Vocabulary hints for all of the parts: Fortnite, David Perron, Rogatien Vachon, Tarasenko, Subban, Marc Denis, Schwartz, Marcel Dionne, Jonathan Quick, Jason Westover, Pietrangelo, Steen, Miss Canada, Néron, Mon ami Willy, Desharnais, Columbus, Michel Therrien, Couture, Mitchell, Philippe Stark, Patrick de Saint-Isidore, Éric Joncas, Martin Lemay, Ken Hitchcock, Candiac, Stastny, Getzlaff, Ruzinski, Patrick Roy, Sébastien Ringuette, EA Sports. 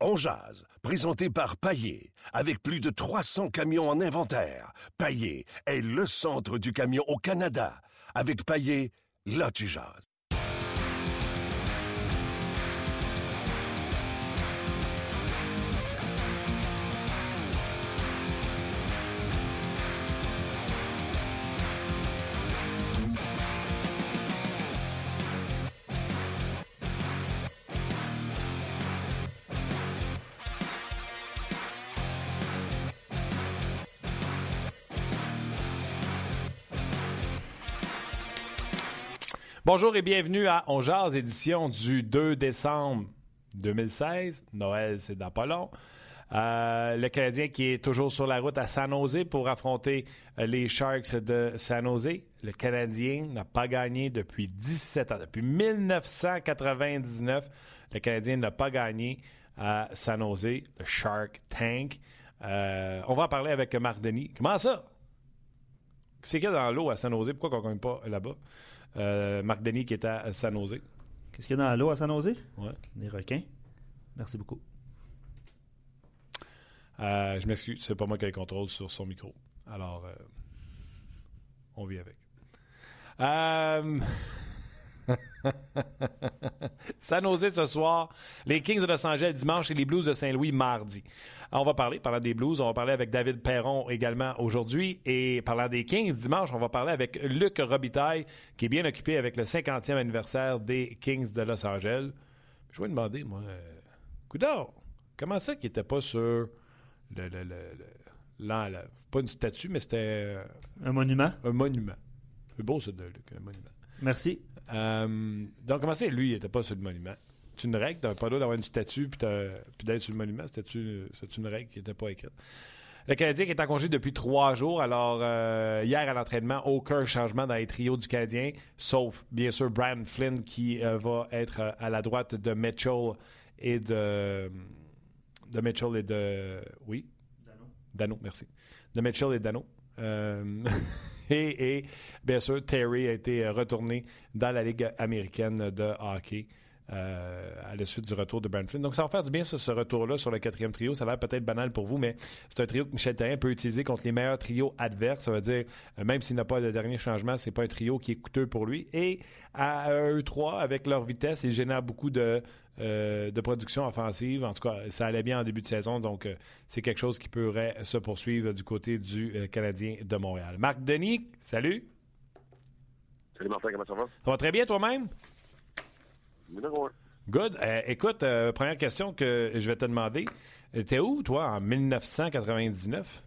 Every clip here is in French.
On jase, présenté par Paillé, avec plus de 300 camions en inventaire. Paillé est le centre du camion au Canada. Avec Paillé, là tu jases. Bonjour et bienvenue à On Jase, édition du 2 décembre 2016. Noël, c'est dans pas long. Le Canadien qui est toujours sur la route à San Jose pour affronter les Sharks de San Jose. Le Canadien n'a pas gagné depuis 17 ans. Depuis 1999, le Canadien n'a pas gagné à San Jose, le Shark Tank. On va en parler avec Marc Denis. Comment ça? C'est qu'il y a dans l'eau à San Jose? Pourquoi on ne gagne pas là-bas? Marc Denis qui est à San Jose. Qu'est-ce qu'il y a dans l'eau à San Jose? Ouais. Des requins. Merci beaucoup. Je m'excuse, c'est pas moi qui ai le contrôle sur son micro. Alors, on vit avec. San Jose ce soir, les Kings de Los Angeles dimanche et les Blues de Saint-Louis mardi. On va parler, parlant des Blues, on va parler avec David Perron également aujourd'hui, et parlant des Kings dimanche, on va parler avec Luc Robitaille qui est bien occupé avec le 50e anniversaire des Kings de Los Angeles. Je vais demander, moi, coudonc, comment ça qu'il n'était pas sur le pas une statue, mais c'était un monument. Un monument. C'est beau ça, de Luc, un monument. Merci. Donc, comment c'est? Lui, il n'était pas sur le monument. C'est une règle, tu n'as pas le droit d'avoir une statue puis d'être sur le monument. C'est une règle qui n'était pas écrite. Le Canadien qui est en congé depuis 3 jours. Alors, hier à l'entraînement, aucun changement dans les trios du Canadien, sauf, bien sûr, Brian Flynn qui va être à la droite de Mitchell et de Mitchell et de... Oui? Dano, merci. De Mitchell et Dano. Et bien sûr, Terry a été retourné dans la Ligue américaine de hockey à la suite du retour de Brian Flynn. Donc, ça va faire du bien, ce retour-là sur le 4e trio. Ça a l'air peut-être banal pour vous, mais c'est un trio que Michel Therrien peut utiliser contre les meilleurs trios adverses. Ça veut dire, même s'il n'a pas le dernier changement, c'est pas un trio qui est coûteux pour lui. Et à eux trois, avec leur vitesse, ils génèrent beaucoup de production offensive. En tout cas, ça allait bien en début de saison, donc c'est quelque chose qui pourrait se poursuivre du côté du Canadien de Montréal. Marc Denis, salut! Salut Martin, comment ça va? Ça va très bien toi-même? Good. Écoute, première question que je vais te demander. T'es où, toi, en 1999?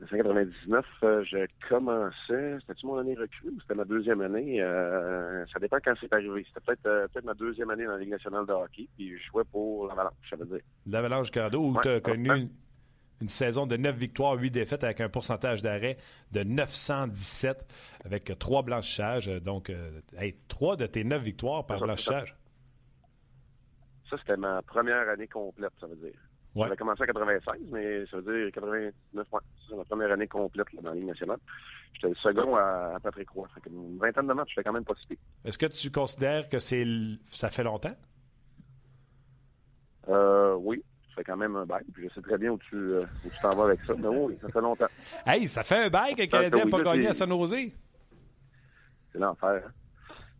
1999, je commençais. C'était-tu mon année recrue ou c'était ma deuxième année? Ça dépend quand c'est arrivé. C'était peut-être ma deuxième année dans la Ligue nationale de hockey, puis je jouais pour l'Avalanche, ça veut dire. L'Avalanche Cadeau, où ouais, tu as connu une saison de 9 victoires, 8 défaites, avec un pourcentage d'arrêt de 917, avec 3 blanchissages. Donc, 3 de tes 9 victoires par blanchissage. Ça, c'était ma première année complète, ça veut dire. Ouais. J'avais commencé en 96, mais ça veut dire 89 points. C'est ma première année complète là, dans la Ligue nationale. J'étais le second à Patrick Roy. Fait une vingtaine de matchs, j'étais quand même pas si pire. Est-ce que tu considères que ça fait longtemps? Oui. Ça fait quand même un bail. Puis je sais très bien où tu t'en vas avec ça. Mais oui, ça fait longtemps. Hey, ça fait un bail que le Canadien n'a pas gagné à San Jose. C'est l'enfer. Hein?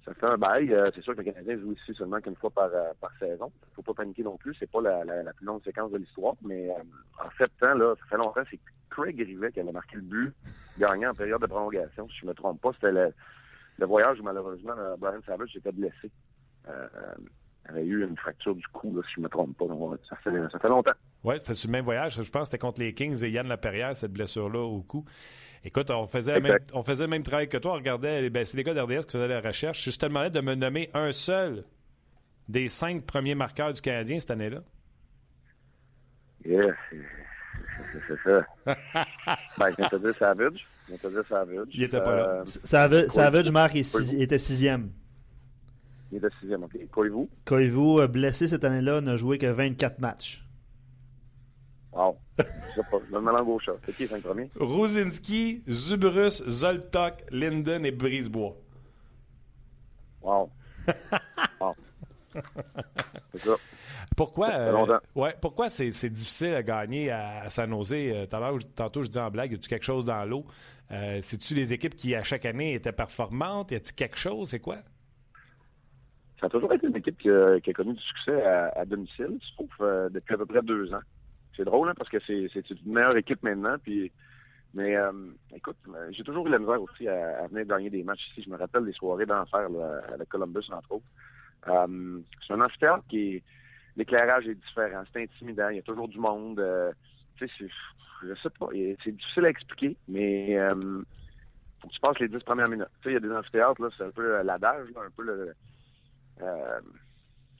Ça fait un bail. C'est sûr que le Canadien joue ici seulement qu'une fois par saison. Il ne faut pas paniquer non plus. C'est pas la plus longue séquence de l'histoire. Mais en 7 ans, là, ça fait longtemps. C'est Craig Rivet qui avait marqué le but gagnant en période de prolongation. Si je ne me trompe pas, c'était le voyage où malheureusement Brian Savage s'était blessé. Avait eu une fracture du cou, là, si je ne me trompe pas. Donc, ça fait longtemps. Oui, c'était sur le même voyage. Je pense que c'était contre les Kings et Yann Laperrière, cette blessure-là au cou. Écoute, on faisait le même travail que toi. On regardait, c'est les gars d'RDS qui faisaient la recherche. Je te demandais de me nommer un seul des 5 premiers marqueurs du Canadien cette année-là. Yeah. C'est ça. Ben, je viens de te dire Savage. Il n'était pas là. Savage, Marc, était 6e. Il est de 6e, OK. Koivu, blessé cette année-là, n'a joué que 24 matchs. Wow. Je me mets en gauche. C'est qui les 5 premiers? Ruzinski, Zubrus, Zoltok, Linden et Brisebois. Wow. C'est ça. Pourquoi c'est difficile à gagner à San Jose? Tantôt, je dis en blague, y a-tu quelque chose dans l'eau? C'est-tu des équipes qui, à chaque année, étaient performantes? Y a-tu quelque chose? C'est quoi? Ça a toujours été une équipe qui a connu du succès à domicile, je trouve, depuis à peu près 2 ans. C'est drôle, hein, parce que c'est une meilleure équipe maintenant. Puis, écoute, j'ai toujours eu la misère aussi à venir gagner des matchs ici. Je me rappelle des soirées d'enfer là, avec Columbus, entre autres. C'est un amphithéâtre qui... L'éclairage est différent, c'est intimidant, il y a toujours du monde. Je sais pas, c'est difficile à expliquer, mais faut que tu passes les 10 premières minutes. Il y a des amphithéâtres, là, c'est un peu l'adage, là, un peu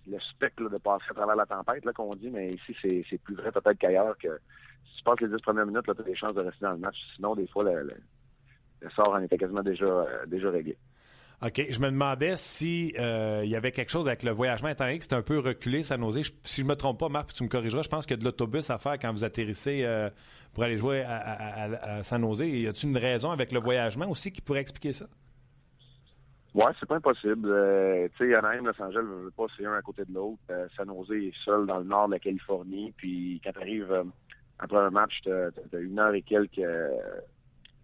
le spectre de passer à travers la tempête là, qu'on dit, mais ici, c'est plus vrai peut-être qu'ailleurs que si tu passes les 10 premières minutes, tu as des chances de rester dans le match. Sinon, des fois, le sort en était quasiment déjà réglé. OK. Je me demandais si y avait quelque chose avec le voyagement, étant donné que c'était un peu reculé, San Jose. Si je me trompe pas, Marc, tu me corrigeras, je pense qu'il y a de l'autobus à faire quand vous atterrissez pour aller jouer à San Jose. Y a-t-il une raison avec le voyagement aussi qui pourrait expliquer ça? Ouais, c'est pas impossible. Tu sais, Anaheim, Los Angeles, je veux pas, c'est un à côté de l'autre. San Jose est seul dans le nord de la Californie. Puis quand tu arrives après un match, t'as 1 heure et quelques...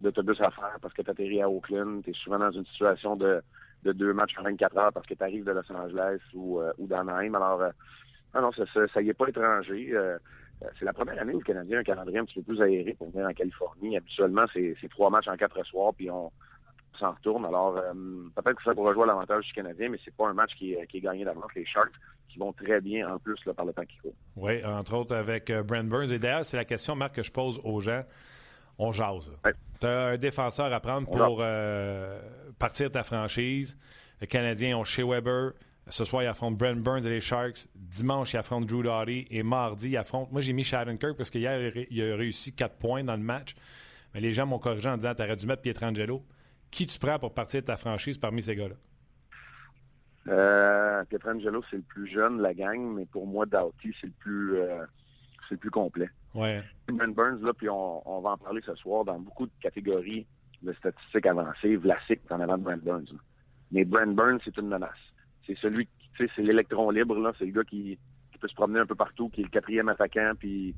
d'autobus à faire parce que tu atterris à Oakland, tu es souvent dans une situation de 2 matchs en 24 heures parce que tu arrives de Los Angeles ou d'Anaheim. Alors, non, ça y est pas étranger. C'est la première année où le Canadien a un calendrier un petit peu plus aéré pour venir en Californie. Habituellement, c'est 3 matchs en 4 soirs, puis on s'en retourne. Alors, peut-être que ça pourra jouer à l'avantage du Canadien, mais c'est pas un match qui est gagné d'avance. Les Sharks qui vont très bien en plus là, par le temps qui court. Oui, entre autres avec Brent Burns. Et d'ailleurs, c'est la question, Marc, que je pose aux gens. On jase. Ouais. Tu as un défenseur à prendre pour partir de ta franchise. Les Canadiens ont Shea Weber. Ce soir, ils affrontent Brent Burns et les Sharks. Dimanche, ils affrontent Drew Doughty. Et mardi, ils affrontent... Moi, j'ai mis Shattenkirk parce qu'hier, il a réussi 4 points dans le match. Mais les gens m'ont corrigé en disant « T'aurais dû mettre Pietrangelo ». Qui tu prends pour partir de ta franchise parmi ces gars-là? Pietrangelo, c'est le plus jeune de la gang. Mais pour moi, Doughty, c'est le plus complet. Ouais. Brent Burns, là, puis on va en parler ce soir dans beaucoup de catégories de statistiques avancées, Vlasic en avant de Brent Burns. Là. Mais Brent Burns, c'est une menace. C'est celui qui, tu sais, c'est l'électron libre, là. C'est le gars qui peut se promener un peu partout, qui est le 4e attaquant, puis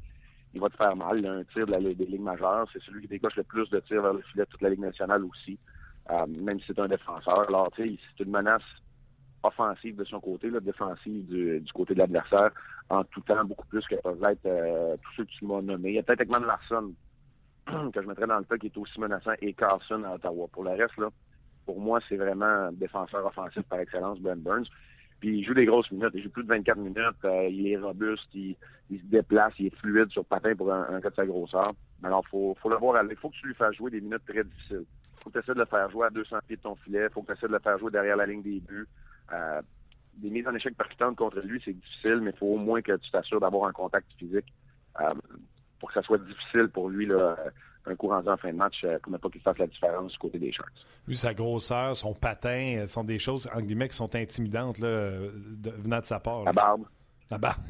il va te faire mal. Là, un tir des ligues majeures, c'est celui qui décoche le plus de tirs vers le filet de toute la Ligue nationale aussi, même si c'est un défenseur. Alors, tu sais, c'est une menace offensive de son côté, là, défensive du côté de l'adversaire, en tout temps, beaucoup plus que peut-être tous ceux que tu m'as nommés. Il y a peut-être Ekman-Larsson, que je mettrais dans le tas, qui est aussi menaçant, et Karlsson à Ottawa. Pour le reste, là, pour moi, c'est vraiment défenseur offensif par excellence, Brent Burns. Puis il joue des grosses minutes, il joue plus de 24 minutes, il est robuste, il se déplace, il est fluide sur patin pour un cas de sa grosseur. Alors, faut le voir aller. Faut que tu lui fasses jouer des minutes très difficiles. Faut que tu essaies de le faire jouer à 200 pieds de ton filet, faut que tu essaies de le faire jouer derrière la ligne des buts. Des mises en échec percutantes contre lui, c'est difficile, mais il faut au moins que tu t'assures d'avoir un contact physique pour que ça soit difficile pour lui, là, un coup rendu en fin de match, pour ne pas qu'il fasse la différence du côté des Sharks. Lui, sa grosseur, son patin, sont des choses, entre guillemets, qui sont intimidantes là, venant de sa part. Là. La barbe. La barbe.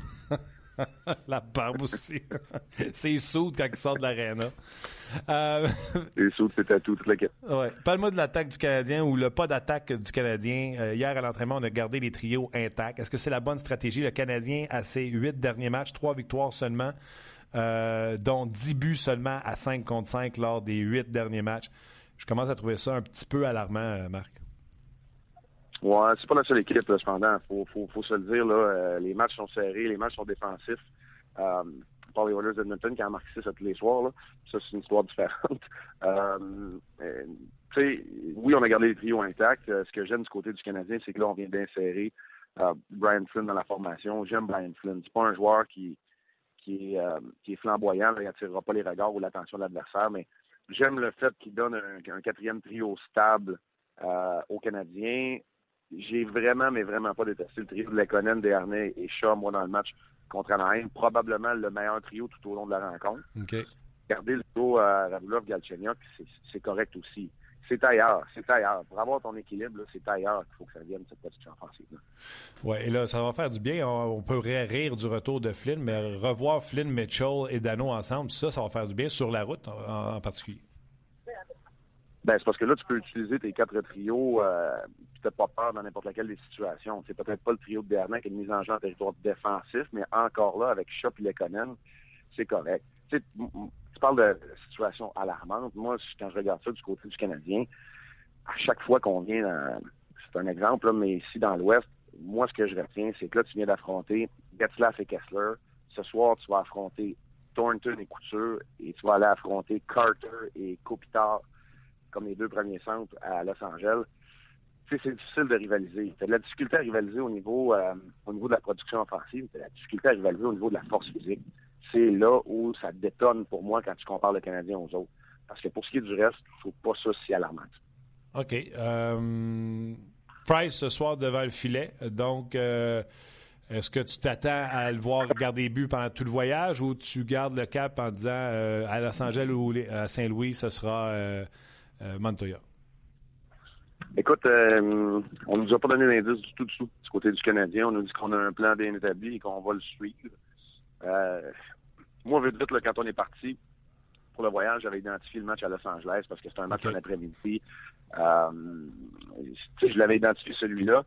La barbe aussi. C'est soude quand il sort de l'aréna. C'est soude, c'est à toute l'équipe. Ouais. Parle-moi de l'attaque du Canadien ou le pas d'attaque du Canadien. Hier à l'entraînement, on a gardé les trios intacts. Est-ce que c'est la bonne stratégie? Le Canadien a ses 8 derniers matchs, 3 victoires seulement, dont 10 buts seulement à 5 contre 5 lors des 8 derniers matchs. Je commence à trouver ça un petit peu alarmant, Marc. Ouais, c'est pas la seule équipe, là, cependant. Faut se le dire, là. Les matchs sont serrés, les matchs sont défensifs. Par les Oilers d'Edmonton qui en marquent 6 à tous les soirs, là. Ça, c'est une histoire différente. Tu sais, oui, on a gardé les trios intacts. Ce que j'aime du côté du Canadien, c'est que là, on vient d'insérer Brian Flynn dans la formation. J'aime Brian Flynn. C'est pas un joueur qui est flamboyant, là. Il attirera pas les regards ou l'attention de l'adversaire, mais j'aime le fait qu'il donne un 4e trio stable aux Canadiens. J'ai vraiment, mais vraiment pas détesté le trio de Lehkonen, Desharnais et Shaw, moi, dans le match contre Anaheim. Probablement le meilleur trio tout au long de la rencontre. Okay. Garder le trio à Radulov-Galchenyuk, c'est correct aussi. C'est ailleurs. Pour avoir ton équilibre, là, c'est ailleurs qu'il faut que ça vienne, cette petite offensive-là. Oui, et là, ça va faire du bien. On peut rire du retour de Flynn, mais revoir Flynn, Mitchell et Dano ensemble, ça va faire du bien sur la route en particulier. Ben, c'est parce que là, tu peux utiliser tes quatre trios, puis t'as pas peur dans n'importe laquelle des situations. C'est peut-être pas le trio de Bernac et de mise en jeu en territoire défensif, mais encore là, avec Sharp et Lehkonen, c'est correct. Tu sais, tu parles de situation alarmante. Moi, quand je regarde ça du côté du Canadien, à chaque fois qu'on vient dans... C'est un exemple, là, mais ici, dans l'Ouest, moi, ce que je retiens, c'est que là, tu viens d'affronter Getzlaff et Kessler. Ce soir, tu vas affronter Thornton et Couture, et tu vas aller affronter Carter et Kopitar comme les deux premiers centres à Los Angeles. Tu sais, c'est difficile de rivaliser. Tu as de la difficulté à rivaliser au niveau de la production offensive, tu as de la difficulté à rivaliser au niveau de la force physique. C'est là où ça détonne pour moi quand tu compares le Canadien aux autres. Parce que pour ce qui est du reste, je trouve pas ça si alarmant. OK. Price ce soir devant le filet. Donc, est-ce que tu t'attends à le voir garder les buts pendant tout le voyage ou tu gardes le cap en disant à Los Angeles ou à Saint-Louis, ce sera Montoya? Écoute, on ne nous a pas donné d'indice du tout du côté du Canadien. On nous dit qu'on a un plan bien établi et qu'on va le suivre. Moi, vite, là, quand on est parti pour le voyage, j'avais identifié le match à Los Angeles parce que c'était un match en après-midi. Je l'avais identifié celui-là.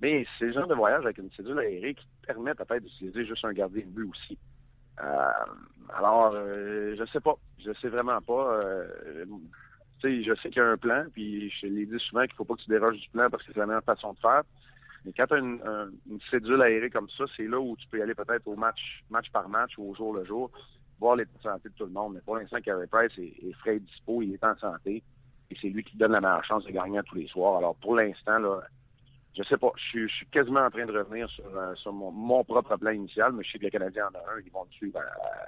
Mais c'est le genre de voyage avec une cédule aérienne qui permet peut-être d'utiliser juste un gardien de but aussi. Alors, je sais pas. Je sais vraiment pas. Je sais qu'il y a un plan, puis je l'ai dit souvent qu'il faut pas que tu déroges du plan parce que c'est la meilleure façon de faire. Mais quand tu as une cédule aérée comme ça, c'est là où tu peux aller peut-être au match par match ou au jour le jour, voir l'état de santé de tout le monde. Mais pour l'instant, Carey Price est frais et dispo, il est en santé. Et c'est lui qui donne la meilleure chance de gagner tous les soirs. Alors pour l'instant, là, je sais pas, je suis quasiment en train de revenir sur mon propre plan initial, mais je sais que les Canadiens en ont un, ils vont le suivre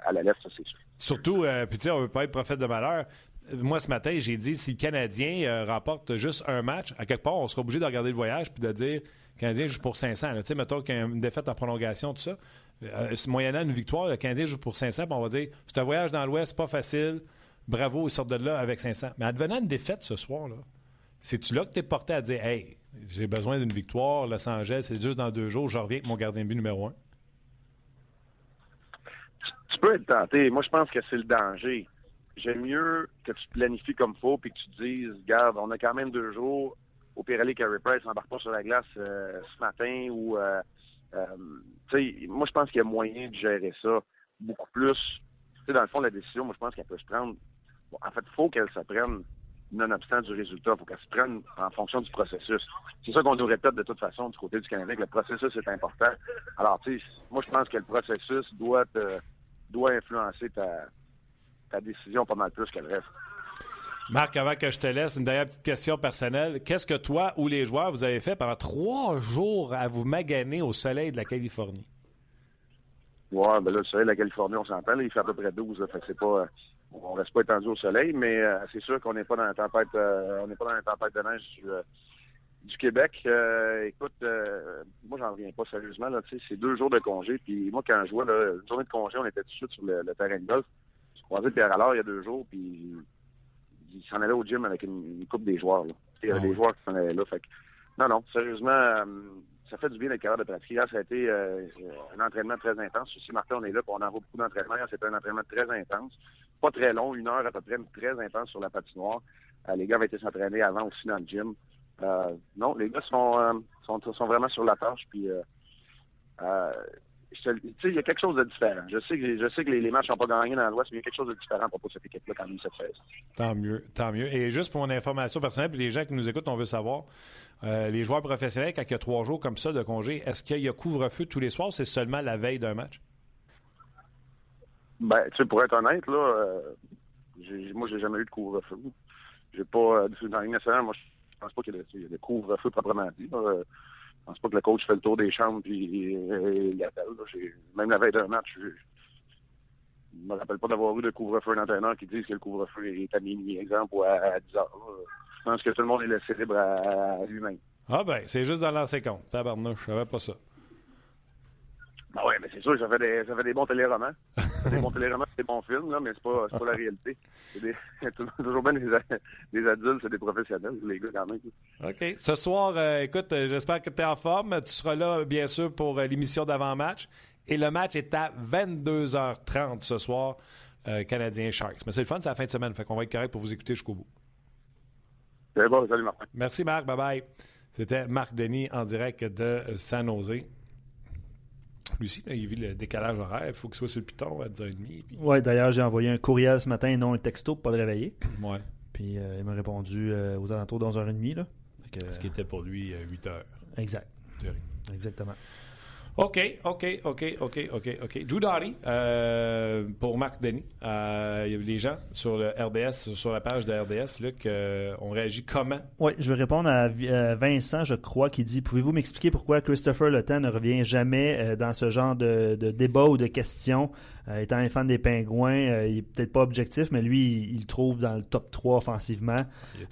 à la lettre, ça c'est sûr. Surtout, puis tu sais, on veut pas être prophète de malheur. Moi, ce matin, j'ai dit, si le Canadien remporte juste un match, à quelque part, on sera obligé de regarder le voyage puis de dire, le Canadien joue pour 500. Tu sais, mettons qu'il y a une défaite en prolongation, tout ça. Moyennant une victoire, le Canadien joue pour 500, puis on va dire, c'est un voyage dans l'Ouest, c'est pas facile, bravo, ils sortent de là avec 500. Mais en devenant une défaite ce soir, là, c'est-tu là que t'es porté à dire, hey, j'ai besoin d'une victoire, Los Angeles, c'est juste dans 2 jours, je reviens avec mon gardien de but numéro 1? Tu peux être tenté. Moi, je pense que c'est le danger. J'aime mieux que tu planifies comme il faut puis que tu te dises, regarde, on a quand même 2 jours. Au Pirelli, Carey Price n'embarque pas sur la glace ce matin. Ou, tu sais, moi, je pense qu'il y a moyen de gérer ça beaucoup plus. Tu sais, dans le fond, la décision, moi, je pense qu'elle peut se prendre. Bon, en fait, il faut qu'elle se prenne nonobstant du résultat. Il faut qu'elle se prenne en fonction du processus. C'est ça qu'on nous répète de toute façon du côté du Canadien, que le processus est important. Alors, tu sais, moi, je pense que le processus doit influencer ta décision pas mal plus que le reste. Marc, avant que je te laisse, une dernière petite question personnelle. Qu'est-ce que toi ou les joueurs vous avez fait pendant 3 jours à vous maganer au soleil de la Californie? Ouais, ben là, le soleil de la Californie, on s'entend, là, il fait à peu près 12, là, fait que c'est pas... On reste pas étendu au soleil, mais c'est sûr qu'on n'est pas dans la tempête de neige du Québec. Écoute, moi, j'en reviens pas sérieusement, là, tu sais, c'est 2 jours de congé, puis moi, quand je vois, là, une journée de congé, on était tout de suite sur le terrain de golf. Je croisais Pierre Allard il y a 2 jours, puis... Il s'en allait au gym avec une couple des joueurs. Il y avait des joueurs qui s'en allaient là. Fait que, non, sérieusement, ça fait du bien d'être capable de pratiquer. Là, ça a été un entraînement très intense. Si Martin, on est là, on envoie beaucoup d'entraînements. C'était un entraînement très intense. Pas très long, 1 heure à peu près, mais très intense sur la patinoire. Les gars avaient été s'entraîner avant aussi dans le gym. Non, les gars sont vraiment sur la tâche. Puis, il y a quelque chose de différent. Je sais que les matchs n'ont pas gagné dans l'Ouest, mais il y a quelque chose de différent à propos de cette équipe-là quand même cette phase. Tant mieux. Et juste pour mon information personnelle, puis les gens qui nous écoutent, on veut savoir, les joueurs professionnels, quand il y a 3 jours comme ça de congé, est-ce qu'il y a couvre-feu tous les soirs ou c'est seulement la veille d'un match? Ben, tu sais, pour être honnête, là, moi, j'ai jamais eu de couvre-feu. J'ai pas. Dans l'Union nationale, moi, je pense pas qu'il y a de couvre-feu proprement dit. Là. Je pense pas que le coach fait le tour des chambres et il appelle. Même la veille d'un match, je me rappelle pas d'avoir eu de couvre-feu d'entraîneur qui disent que le couvre-feu est à minuit, exemple, ou à 10 heures. Je pense que tout le monde est laissé libre à lui-même. Ah ben, c'est juste dans l'ancien compte. Tabarnouche, je savais pas ça. Ben oui, mais c'est sûr que ça fait des bons téléromans. Des bons téléromans, c'est des bons films, là, mais c'est pas la réalité. C'est toujours bien des adultes, c'est des professionnels, les gars, quand même. OK. Ce soir, écoute, j'espère que tu es en forme. Tu seras là, bien sûr, pour l'émission d'avant-match. Et le match est à 22h30 ce soir, Canadien Sharks. Mais c'est le fun, c'est la fin de semaine. Fait qu'on va être correct pour vous écouter jusqu'au bout. C'est bon, salut Martin. Merci Marc, bye-bye. C'était Marc Denis en direct de San Jose. Lucie, là, il vit le décalage horaire. Il faut qu'il soit sur le piton à 10h30. Puis... Oui, d'ailleurs, j'ai envoyé un courriel ce matin et non un texto pour pas le réveiller. Ouais. Puis il m'a répondu aux alentours de 11h30. Là. Ce qui était pour lui 8h. Exact. Exactement. OK. Drew Doughty pour Marc Denis. Il y a les gens sur le RDS, sur la page de RDS, Luc, on réagit comment? Oui, je vais répondre à Vincent, je crois, qui dit « Pouvez-vous m'expliquer pourquoi Christopher Le Temps ne revient jamais dans ce genre de débat ou de questions? Étant un fan des Pingouins, il n'est peut-être pas objectif, mais lui, il le trouve dans le top 3 offensivement. »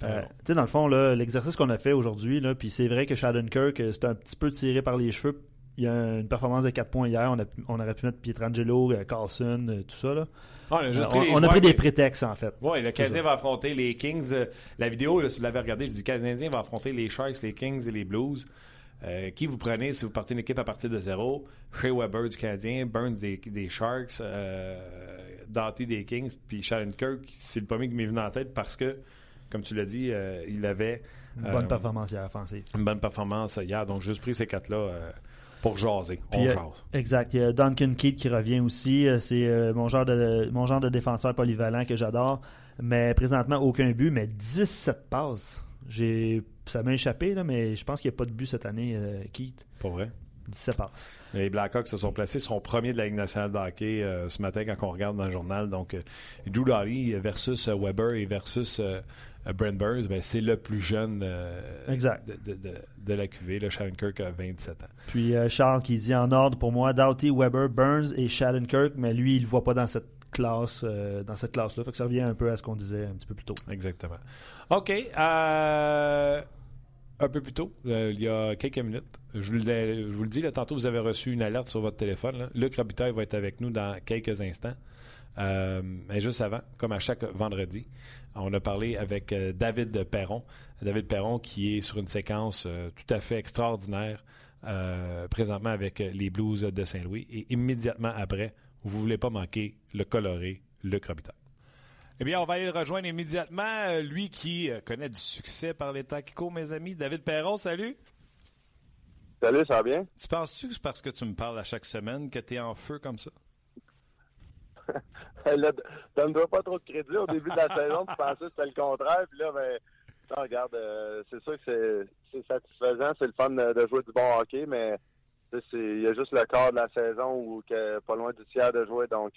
bon. Tu sais, dans le fond, là, l'exercice qu'on a fait aujourd'hui, là, puis c'est vrai que Shattenkirk, c'est un petit peu tiré par les cheveux. Il y a une performance de 4 points hier. On aurait pu mettre Pietrangelo, Karlsson, tout ça. Là. On a pris des prétextes, en fait. Oui, le Canadien va affronter les Kings. La vidéo, là, si vous l'avez regardée, du Canadien va affronter les Sharks, les Kings et les Blues. Qui vous prenez si vous partez une équipe à partir de zéro? Shea Weber du Canadien, Burns des Sharks, Doughty des Kings, puis Shattenkirk, c'est le premier qui m'est venu en tête parce que, comme tu l'as dit, il avait... Une bonne performance hier, offensive. Une bonne performance hier. Donc, juste pris ces quatre-là... pour jaser, jase. Exact. Il y a Duncan Keith qui revient aussi. C'est mon genre de défenseur polyvalent que j'adore. Mais présentement, aucun but, mais 17 passes. Ça m'a échappé, là, mais je pense qu'il n'y a pas de but cette année, Keith. Pas vrai? 17 passes. Les Blackhawks se sont placés, sont premiers de la Ligue nationale de hockey ce matin quand on regarde dans le journal. Donc, Drew Doughty versus Weber et versus... Brent Burns, ben c'est le plus jeune exact. De la QV. Shattenkirk a 27 ans. Puis Charles qui dit en ordre pour moi, Doughty, Weber, Burns et Shattenkirk, mais lui, il ne le voit pas dans cette classe, Fait que ça revient un peu à ce qu'on disait un petit peu plus tôt. Exactement. OK. Un peu plus tôt, il y a quelques minutes. Je vous le dis, là, tantôt, vous avez reçu une alerte sur votre téléphone. Là. Luc Robitaille va être avec nous dans quelques instants. Mais juste avant, comme à chaque vendredi, on a parlé avec David Perron. David Perron qui est sur une séquence tout à fait extraordinaire présentement avec les Blues de Saint-Louis. Et immédiatement après, vous ne voulez pas manquer le coloré Luc Robitaille. Eh bien, on va aller le rejoindre immédiatement. Lui qui connaît du succès par les temps qui courent, mes amis. David Perron, salut! Salut, ça va bien? Tu penses-tu que c'est parce que tu me parles à chaque semaine que tu es en feu comme ça? Ça ne doit pas trop de crédit. Au début de la saison, tu pensais que c'était le contraire. Puis là, regarde, c'est sûr que c'est satisfaisant. C'est le fun de jouer du bon hockey, mais il y a juste le quart de la saison où pas loin du tiers de jouer. Donc,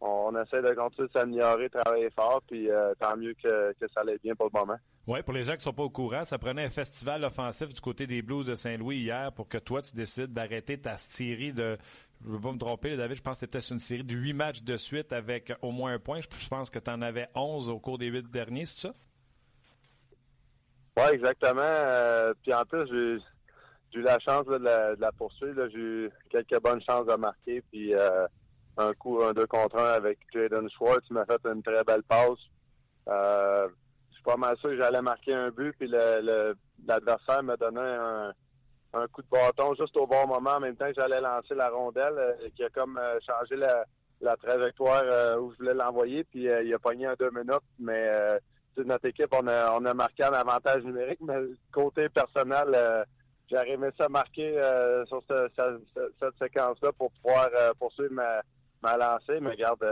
on essaie de continuer de s'améliorer, travailler fort. Puis tant mieux que ça allait bien pour le moment. Oui, pour les gens qui ne sont pas au courant, ça prenait un festival offensif du côté des Blues de Saint-Louis hier pour que toi, tu décides d'arrêter ta série de... Je ne veux pas me tromper, David, je pense que c'était une série de 8 matchs de suite avec au moins un point. Je pense que tu en avais 11 au cours des 8 derniers, c'est ça? Oui, exactement. Puis en plus, j'ai eu la chance là, de la poursuivre. Là. J'ai eu quelques bonnes chances de marquer. Puis un coup, un 2-1 avec Jaden Schwartz, il m'a fait une très belle passe. Je suis pas mal sûr que j'allais marquer un but, puis l'adversaire me donnait un coup de bâton juste au bon moment, en même temps que j'allais lancer la rondelle, qui a comme changé la trajectoire où je voulais l'envoyer, puis il a pogné en 2 minutes, mais notre équipe, on a marqué en avantage numérique, mais côté personnel, j'aurais aimé ça marquer sur cette séquence-là pour pouvoir poursuivre ma lancée, mais regarde...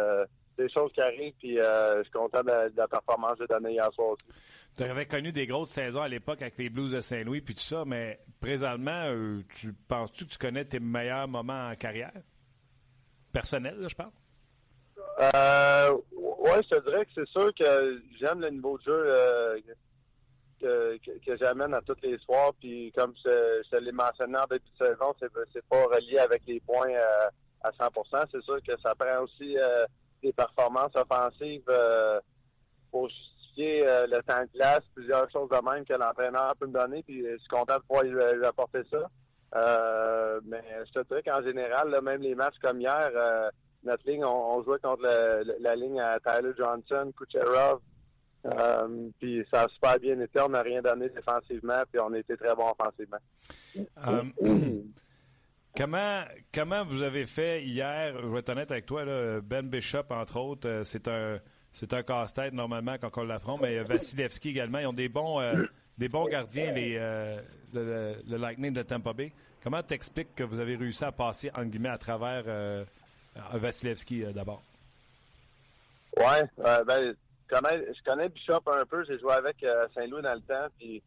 des choses qui arrivent, puis je suis content de la performance de l'année hier soir aussi. Tu avais connu des grosses saisons à l'époque avec les Blues de Saint-Louis, puis tout ça, mais présentement, tu penses-tu que tu connais tes meilleurs moments en carrière? Personnel, là, je parle. Oui, je te dirais que c'est sûr que j'aime le niveau de jeu que j'amène à tous les soirs, puis comme je te l'ai mentionné en début de saison, c'est pas relié avec les points à 100%. C'est sûr que ça prend aussi... des performances offensives pour justifier le temps de glace, plusieurs choses de même que l'entraîneur peut me donner, puis je suis content de pouvoir lui apporter ça. Mais je te dirais qu'en général, là, même les matchs comme hier, notre ligne, on jouait contre la ligne à Tyler Johnson, Kucherov, puis ça a super bien été, on n'a rien donné défensivement, puis on a été très bon offensivement. Comment vous avez fait hier, je vais être honnête avec toi, là, Ben Bishop, entre autres, c'est un c'est un casse-tête normalement quand on l'affronte. Mais Vasilevskiy également, ils ont des bons gardiens, le Lightning de Tampa Bay. Comment t'expliques que vous avez réussi à passer entre guillemets à travers Vasilevskiy d'abord? Oui, je connais Bishop un peu. J'ai joué avec Saint-Louis dans le temps, puis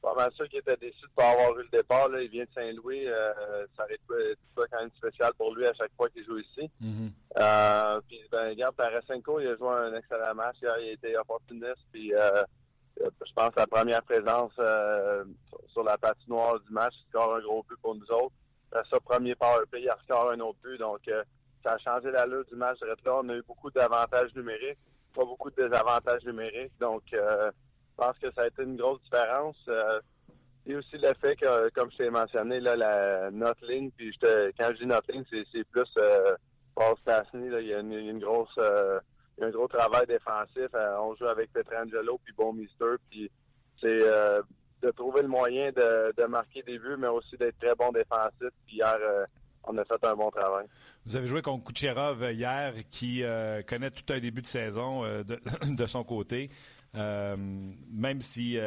pas mal sûr qu'il était déçu de ne pas avoir eu le départ. Là. Il vient de Saint-Louis. Ça aurait été quand même spécial pour lui à chaque fois qu'il joue ici. Mm-hmm. Puis, regarde, Tarasenko, il a joué un excellent match. Il a été opportuniste. Puis, je pense que la première présence sur la patinoire du match, il score un gros but pour nous autres. Après ça, premier power play, il score un autre but. Donc, ça a changé l'allure du match. Là, on a eu beaucoup d'avantages numériques, pas beaucoup de désavantages numériques. Donc, je pense que ça a été une grosse différence. Et aussi le fait que, comme je t'ai mentionné, là, notre ligne, puis quand je dis notre ligne, c'est plus passe Stastny. Il y a un gros travail défensif. On joue avec Pietrangelo, puis bon Mister. Puis c'est de trouver le moyen de marquer des buts, mais aussi d'être très bon défensif. Puis hier, on a fait un bon travail. Vous avez joué contre Kucherov hier, qui connaît tout un début de saison de son côté. Même si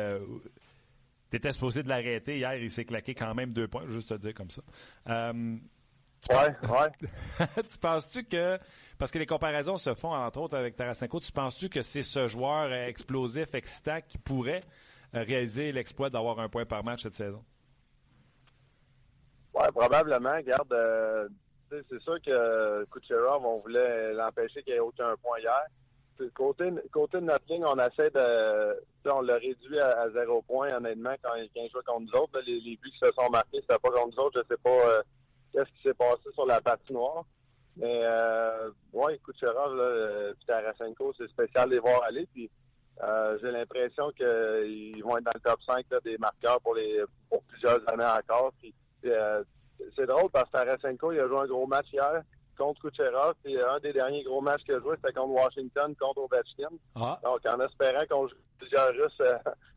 tu étais supposé de l'arrêter hier, il s'est claqué quand même 2 points, juste te dire comme ça. Ouais. Tu penses-tu que, parce que les comparaisons se font entre autres avec Tarasenko, tu penses-tu que c'est ce joueur explosif, excitant qui pourrait réaliser l'exploit d'avoir 1 point par match cette saison? Oui, probablement. Regarde, c'est sûr que Kucherov, on voulait l'empêcher qu'il n'y ait aucun point hier. Côté de notre ligne, on essaie on l'a réduit à 0 point, honnêtement, quand il jouait contre nous autres. Là, les buts qui se sont marqués, c'était pas contre nous autres. Je sais pas qu'est-ce qui s'est passé sur la patinoire. Mais, ouais, Kucherov, puis Tarasenko, c'est spécial de les voir aller. Puis, j'ai l'impression qu'ils vont être dans le top 5 là, des marqueurs pour plusieurs années encore. Puis, c'est drôle parce que Tarasenko, il a joué un gros match hier contre Kucherov, puis un des derniers gros matchs qu'il a joué, c'était contre Washington, contre Ovechkin. Ah. Donc, en espérant qu'on joue plusieurs Russes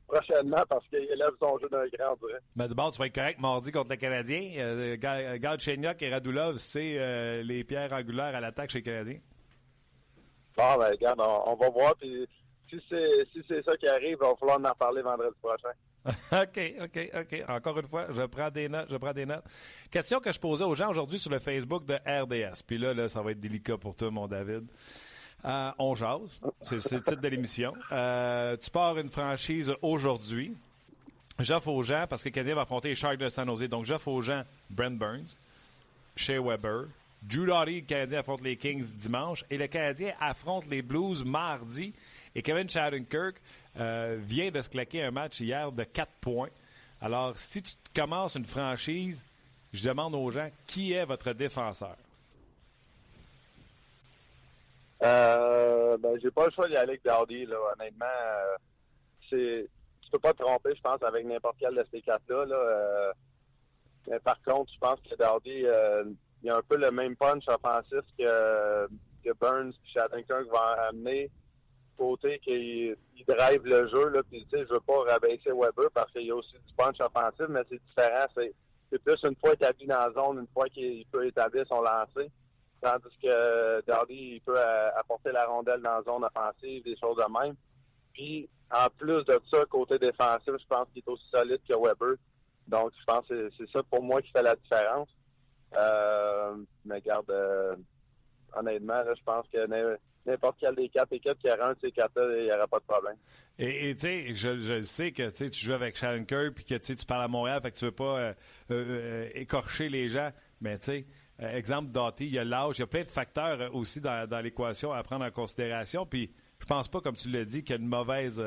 prochainement, parce qu'il élève son jeu d'un grand, on dirait. Mais d'abord, tu vas être correct mardi contre le Canadien. Galchenyuk et Radulov, c'est les pierres angulaires à l'attaque chez les Canadiens. Ah, ben, regarde, on va voir, puis si c'est ça qui arrive, il va falloir en reparler vendredi prochain. OK. Encore une fois, je prends des notes. Question que je posais aux gens aujourd'hui sur le Facebook de RDS. Puis là, ça va être délicat pour toi, mon David. On jase. C'est le titre de l'émission. Tu pars une franchise aujourd'hui. J'offre aux gens, parce que Canadien va affronter les Sharks de San Jose. Donc, j'offre aux gens Brent Burns, Shea Weber, Drew Doughty, le Canadien affronte les Kings dimanche, et le Canadien affronte les Blues mardi. Et Kevin Shattenkirk vient de se claquer un match hier de 4 points. Alors, si tu commences une franchise, je demande aux gens, qui est votre défenseur? J'ai pas le choix d'y aller avec Doughty, là. Honnêtement, tu peux pas te tromper, je pense, avec n'importe quel de ces quatre-là. Mais par contre, je pense que Doughty... il y a un peu le même punch offensif que Burns et Shattenkirk vont amener. Côté qu'il drive le jeu, là, puis tu sais, je veux pas rabaisser Weber parce qu'il y a aussi du punch offensif, mais c'est différent. C'est plus une fois établi dans la zone, une fois qu'il peut établir son lancer. Tandis que Doughty, il peut apporter la rondelle dans la zone offensive, des choses de même. Puis, en plus de ça, côté défensif, je pense qu'il est aussi solide que Weber. Donc, je pense que c'est ça pour moi qui fait la différence. Mais regarde, honnêtement, là, je pense que n'importe quel des 4 équipes qui aura un de ces 4-là, il n'y aura pas de problème. Et tu sais, je sais que tu joues avec Shattenkirk puis que tu parles à Montréal, fait que tu veux pas écorcher les gens. Mais tu sais, exemple Doughty, il y a l'âge, il y a plein de facteurs aussi dans l'équation à prendre en considération. Puis je pense pas, comme tu l'as dit, qu'il y a une mauvaise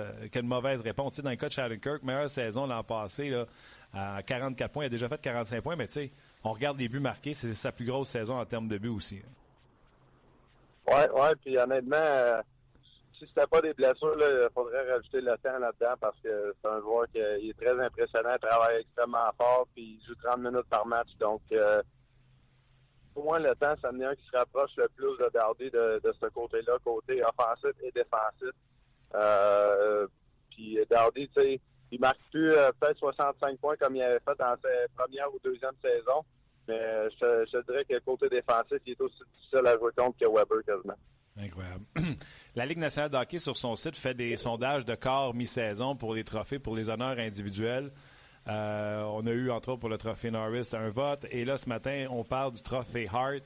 réponse. T'sais, dans le cas de Shattenkirk, meilleure saison l'an passé, là, à 44 points, il a déjà fait 45 points, mais tu sais, on regarde les buts marqués, c'est sa plus grosse saison en termes de buts aussi. Oui, puis honnêtement, si c'était pas des blessures, il faudrait rajouter le temps là-dedans parce que c'est un joueur qui est très impressionnant, il travaille extrêmement fort, puis il joue 30 minutes par match, donc... pour moi, le temps, ça en est un qui se rapproche le plus de Doughty de ce côté-là, côté offensif et défensif. Puis Doughty, tu sais, il marque plus peut-être 65 points comme il avait fait dans ses première ou deuxième saison. Mais je dirais que côté défensif, il est aussi difficile à jouer contre que Weber quasiment. Incroyable. La Ligue nationale de hockey, sur son site, fait des sondages de corps mi-saison pour les trophées, pour les honneurs individuels. On a eu, entre autres, pour le trophée Norris, un vote. Et là, ce matin, on parle du trophée Hart.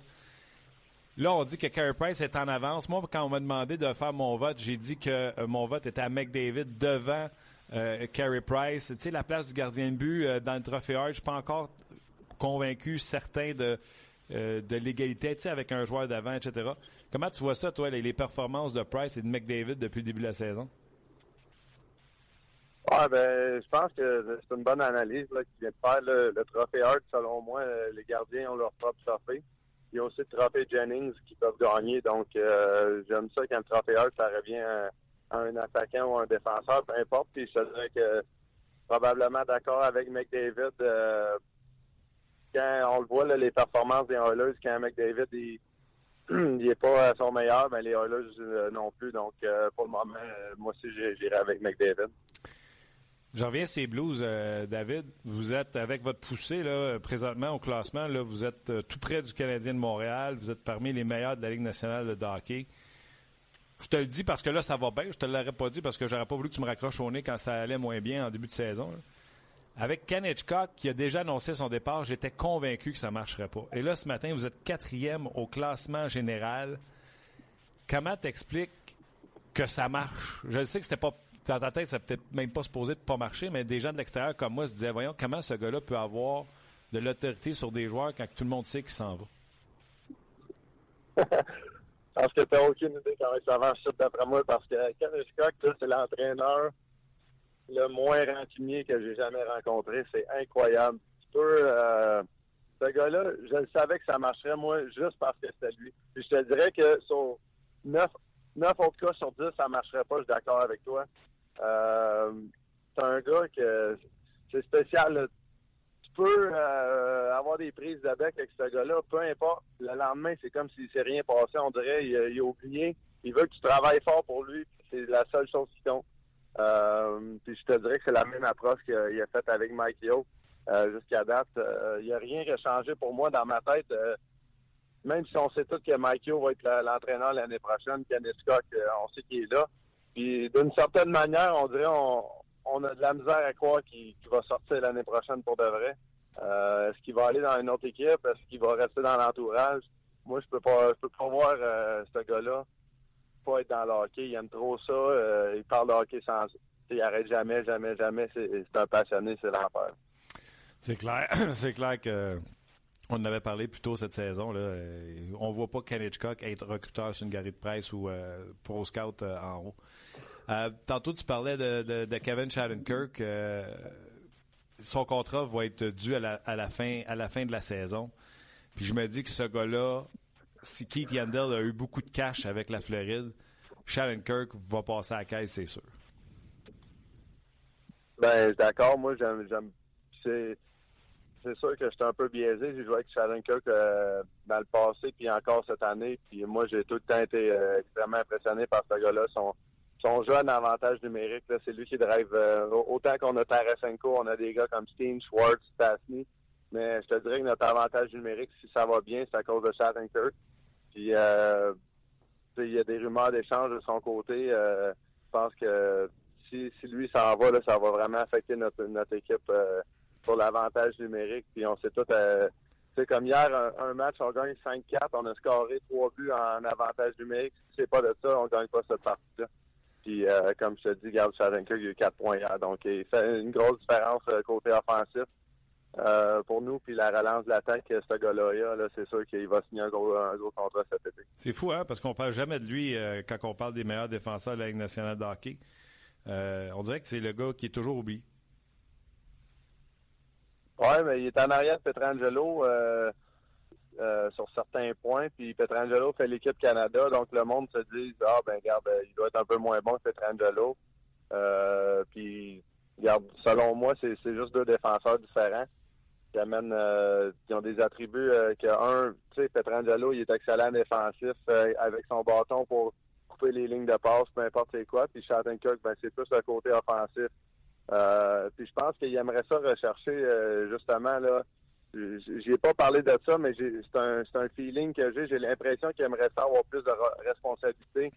Là, on dit que Carey Price est en avance. Moi, quand on m'a demandé de faire mon vote, j'ai dit que mon vote était à McDavid devant Carey Price. Tu sais, la place du gardien de but dans le trophée Hart, je suis pas encore convaincu, certain de l'égalité, tu sais, avec un joueur d'avant, etc. Comment tu vois ça, toi, les performances de Price et de McDavid depuis le début de la saison? Ah, ben, je pense que c'est une bonne analyse là, qui vient de faire. Le trophée Hart, selon moi, les gardiens ont leur propre trophée. Ils ont aussi le trophée Jennings qui peuvent gagner. Donc, j'aime ça quand le trophée Hart, ça revient à un attaquant ou un défenseur, peu importe. Puis je dirais que probablement d'accord avec McDavid. Quand on le voit, là, les performances des Oilers, quand McDavid, il n'est pas à son meilleur, mais les Oilers non plus. Donc, pour le moment, moi aussi, j'irai avec McDavid. Je reviens sur les Blues, David. Vous êtes, avec votre poussée, là, présentement au classement, là, vous êtes tout près du Canadien de Montréal. Vous êtes parmi les meilleurs de la Ligue nationale de hockey. Je te le dis parce que là, ça va bien. Je te l'aurais pas dit parce que j'aurais pas voulu que tu me raccroches au nez quand ça allait moins bien en début de saison, là. Avec Ken Hitchcock, qui a déjà annoncé son départ, j'étais convaincu que ça ne marcherait pas. Et là, ce matin, vous êtes 4e au classement général. Comment t'expliques que ça marche? Je sais que c'était pas dans ta tête, ça peut-être même pas supposé de pas marcher, mais des gens de l'extérieur comme moi se disaient, voyons, comment ce gars-là peut avoir de l'autorité sur des joueurs quand tout le monde sait qu'il s'en va? Parce que t'as aucune idée quand ça marche, d'après moi, parce que Ken Hitchcock, là, c'est l'entraîneur le moins rancunier que j'ai jamais rencontré. C'est incroyable. Ce gars-là, je le savais que ça marcherait, moi, juste parce que c'était lui. Puis je te dirais que sur 9 autres cas sur 10, ça marcherait pas, je suis d'accord avec toi. C'est un gars que c'est spécial, là. Tu peux avoir des prises de bec avec ce gars-là, peu importe. Le lendemain, c'est comme s'il ne s'est rien passé. On dirait qu'il a oublié. Il veut que tu travailles fort pour lui. C'est la seule chose qui compte. Puis je te dirais que c'est la même approche qu'il a faite avec Mike Yo jusqu'à date. Il n'a rien changé pour moi dans ma tête. Même si on sait tous que Mike Yo va être l'entraîneur l'année prochaine, Ken Hitchcock, on sait qu'il est là. Puis d'une certaine manière, on dirait on a de la misère à croire qu'il va sortir l'année prochaine pour de vrai. Est-ce qu'il va aller dans une autre équipe? Est-ce qu'il va rester dans l'entourage? Moi, je peux pas voir ce gars-là pas être dans le hockey. Il aime trop ça. Il parle de hockey sans... Il n'arrête jamais. C'est un passionné, c'est l'enfer. C'est clair. C'est clair que on en avait parlé plus tôt cette saison, là. On voit pas Ken Hitchcock être recruteur sur une galerie de presse ou pro scout en haut. Tantôt, tu parlais de Kevin Shattenkirk. Son contrat va être dû à la fin de la saison. Puis je me dis que ce gars-là, si Keith Yandel a eu beaucoup de cash avec la Floride, Shattenkirk va passer à la caisse, c'est sûr. Ben, d'accord. Moi, j'aime c'est sûr que j'étais un peu biaisé. J'ai joué avec Shattenkirk dans le passé, puis encore cette année. Puis moi, j'ai tout le temps été extrêmement impressionné par ce gars-là. Son jeu en avantage numérique, là, c'est lui qui drive. Autant qu'on a Tarasenko, on a des gars comme Steen, Schwartz, Stastny. Mais je te dirais que notre avantage numérique, si ça va bien, c'est à cause de Shattenkirk. Puis, il y a des rumeurs d'échange de son côté. Je pense que si lui s'en va, là, ça va vraiment affecter notre équipe pour l'avantage numérique. Puis, on sait tout. C'est comme hier, un match, on gagne 5-4. On a scoré 3 buts en avantage numérique. Si c'est pas de ça, on gagne pas cette partie-là. Puis, comme je te dis, regarde, Shattenkirk, il a eu 4 points hier. Donc, il fait une grosse différence côté offensif. Pour nous, puis la relance de l'attaque, ce gars-là, là, c'est sûr qu'il va signer un gros contrat cet été. C'est fou, hein, parce qu'on parle jamais de lui quand on parle des meilleurs défenseurs de la Ligue nationale de hockey. On dirait que c'est le gars qui est toujours oublié. Oui, mais il est en arrière de Pietrangelo sur certains points, puis Pietrangelo fait l'équipe Canada, donc le monde se dit « Ah, ben regarde, il doit être un peu moins bon que Pietrangelo. Puis, regarde, selon moi, c'est juste 2 défenseurs différents. Qui ont des attributs que un, tu sais, Pietrangelo, il est excellent défensif avec son bâton pour couper les lignes de passe, peu importe c'est quoi. Puis Shattenkirk, ben c'est plus le côté offensif. Puis je pense qu'il aimerait ça rechercher justement là J'ai pas parlé de ça, mais c'est un feeling que j'ai. J'ai l'impression qu'il aimerait ça avoir plus de responsabilité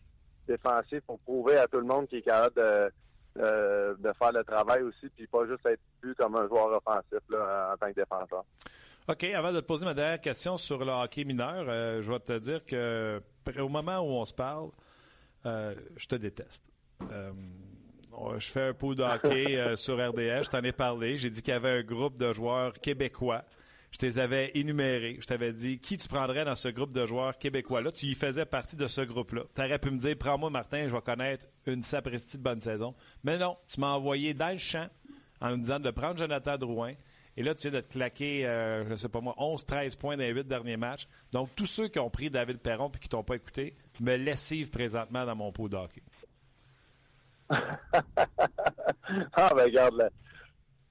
défensive pour prouver à tout le monde qu'il est capable de faire le travail aussi, puis pas juste être vu comme un joueur offensif là, en tant que défenseur. OK, avant de te poser ma dernière question sur le hockey mineur, je vais te dire que au moment où on se parle, je te déteste. Je fais un pot de hockey sur RDS, je t'en ai parlé. J'ai dit qu'il y avait un groupe de joueurs québécois. Je te les avais énumérés. Je t'avais dit qui tu prendrais dans ce groupe de joueurs québécois-là. Tu y faisais partie de ce groupe-là. Tu aurais pu me dire, prends-moi Martin, je vais connaître une sapristi de bonne saison. Mais non, tu m'as envoyé dans le champ en me disant de prendre Jonathan Drouin. Et là, tu viens de te claquer, 11-13 points dans les 8 derniers matchs. Donc, tous ceux qui ont pris David Perron et qui t'ont pas écouté me lessivent présentement dans mon pot de hockey. Ah, ben regarde,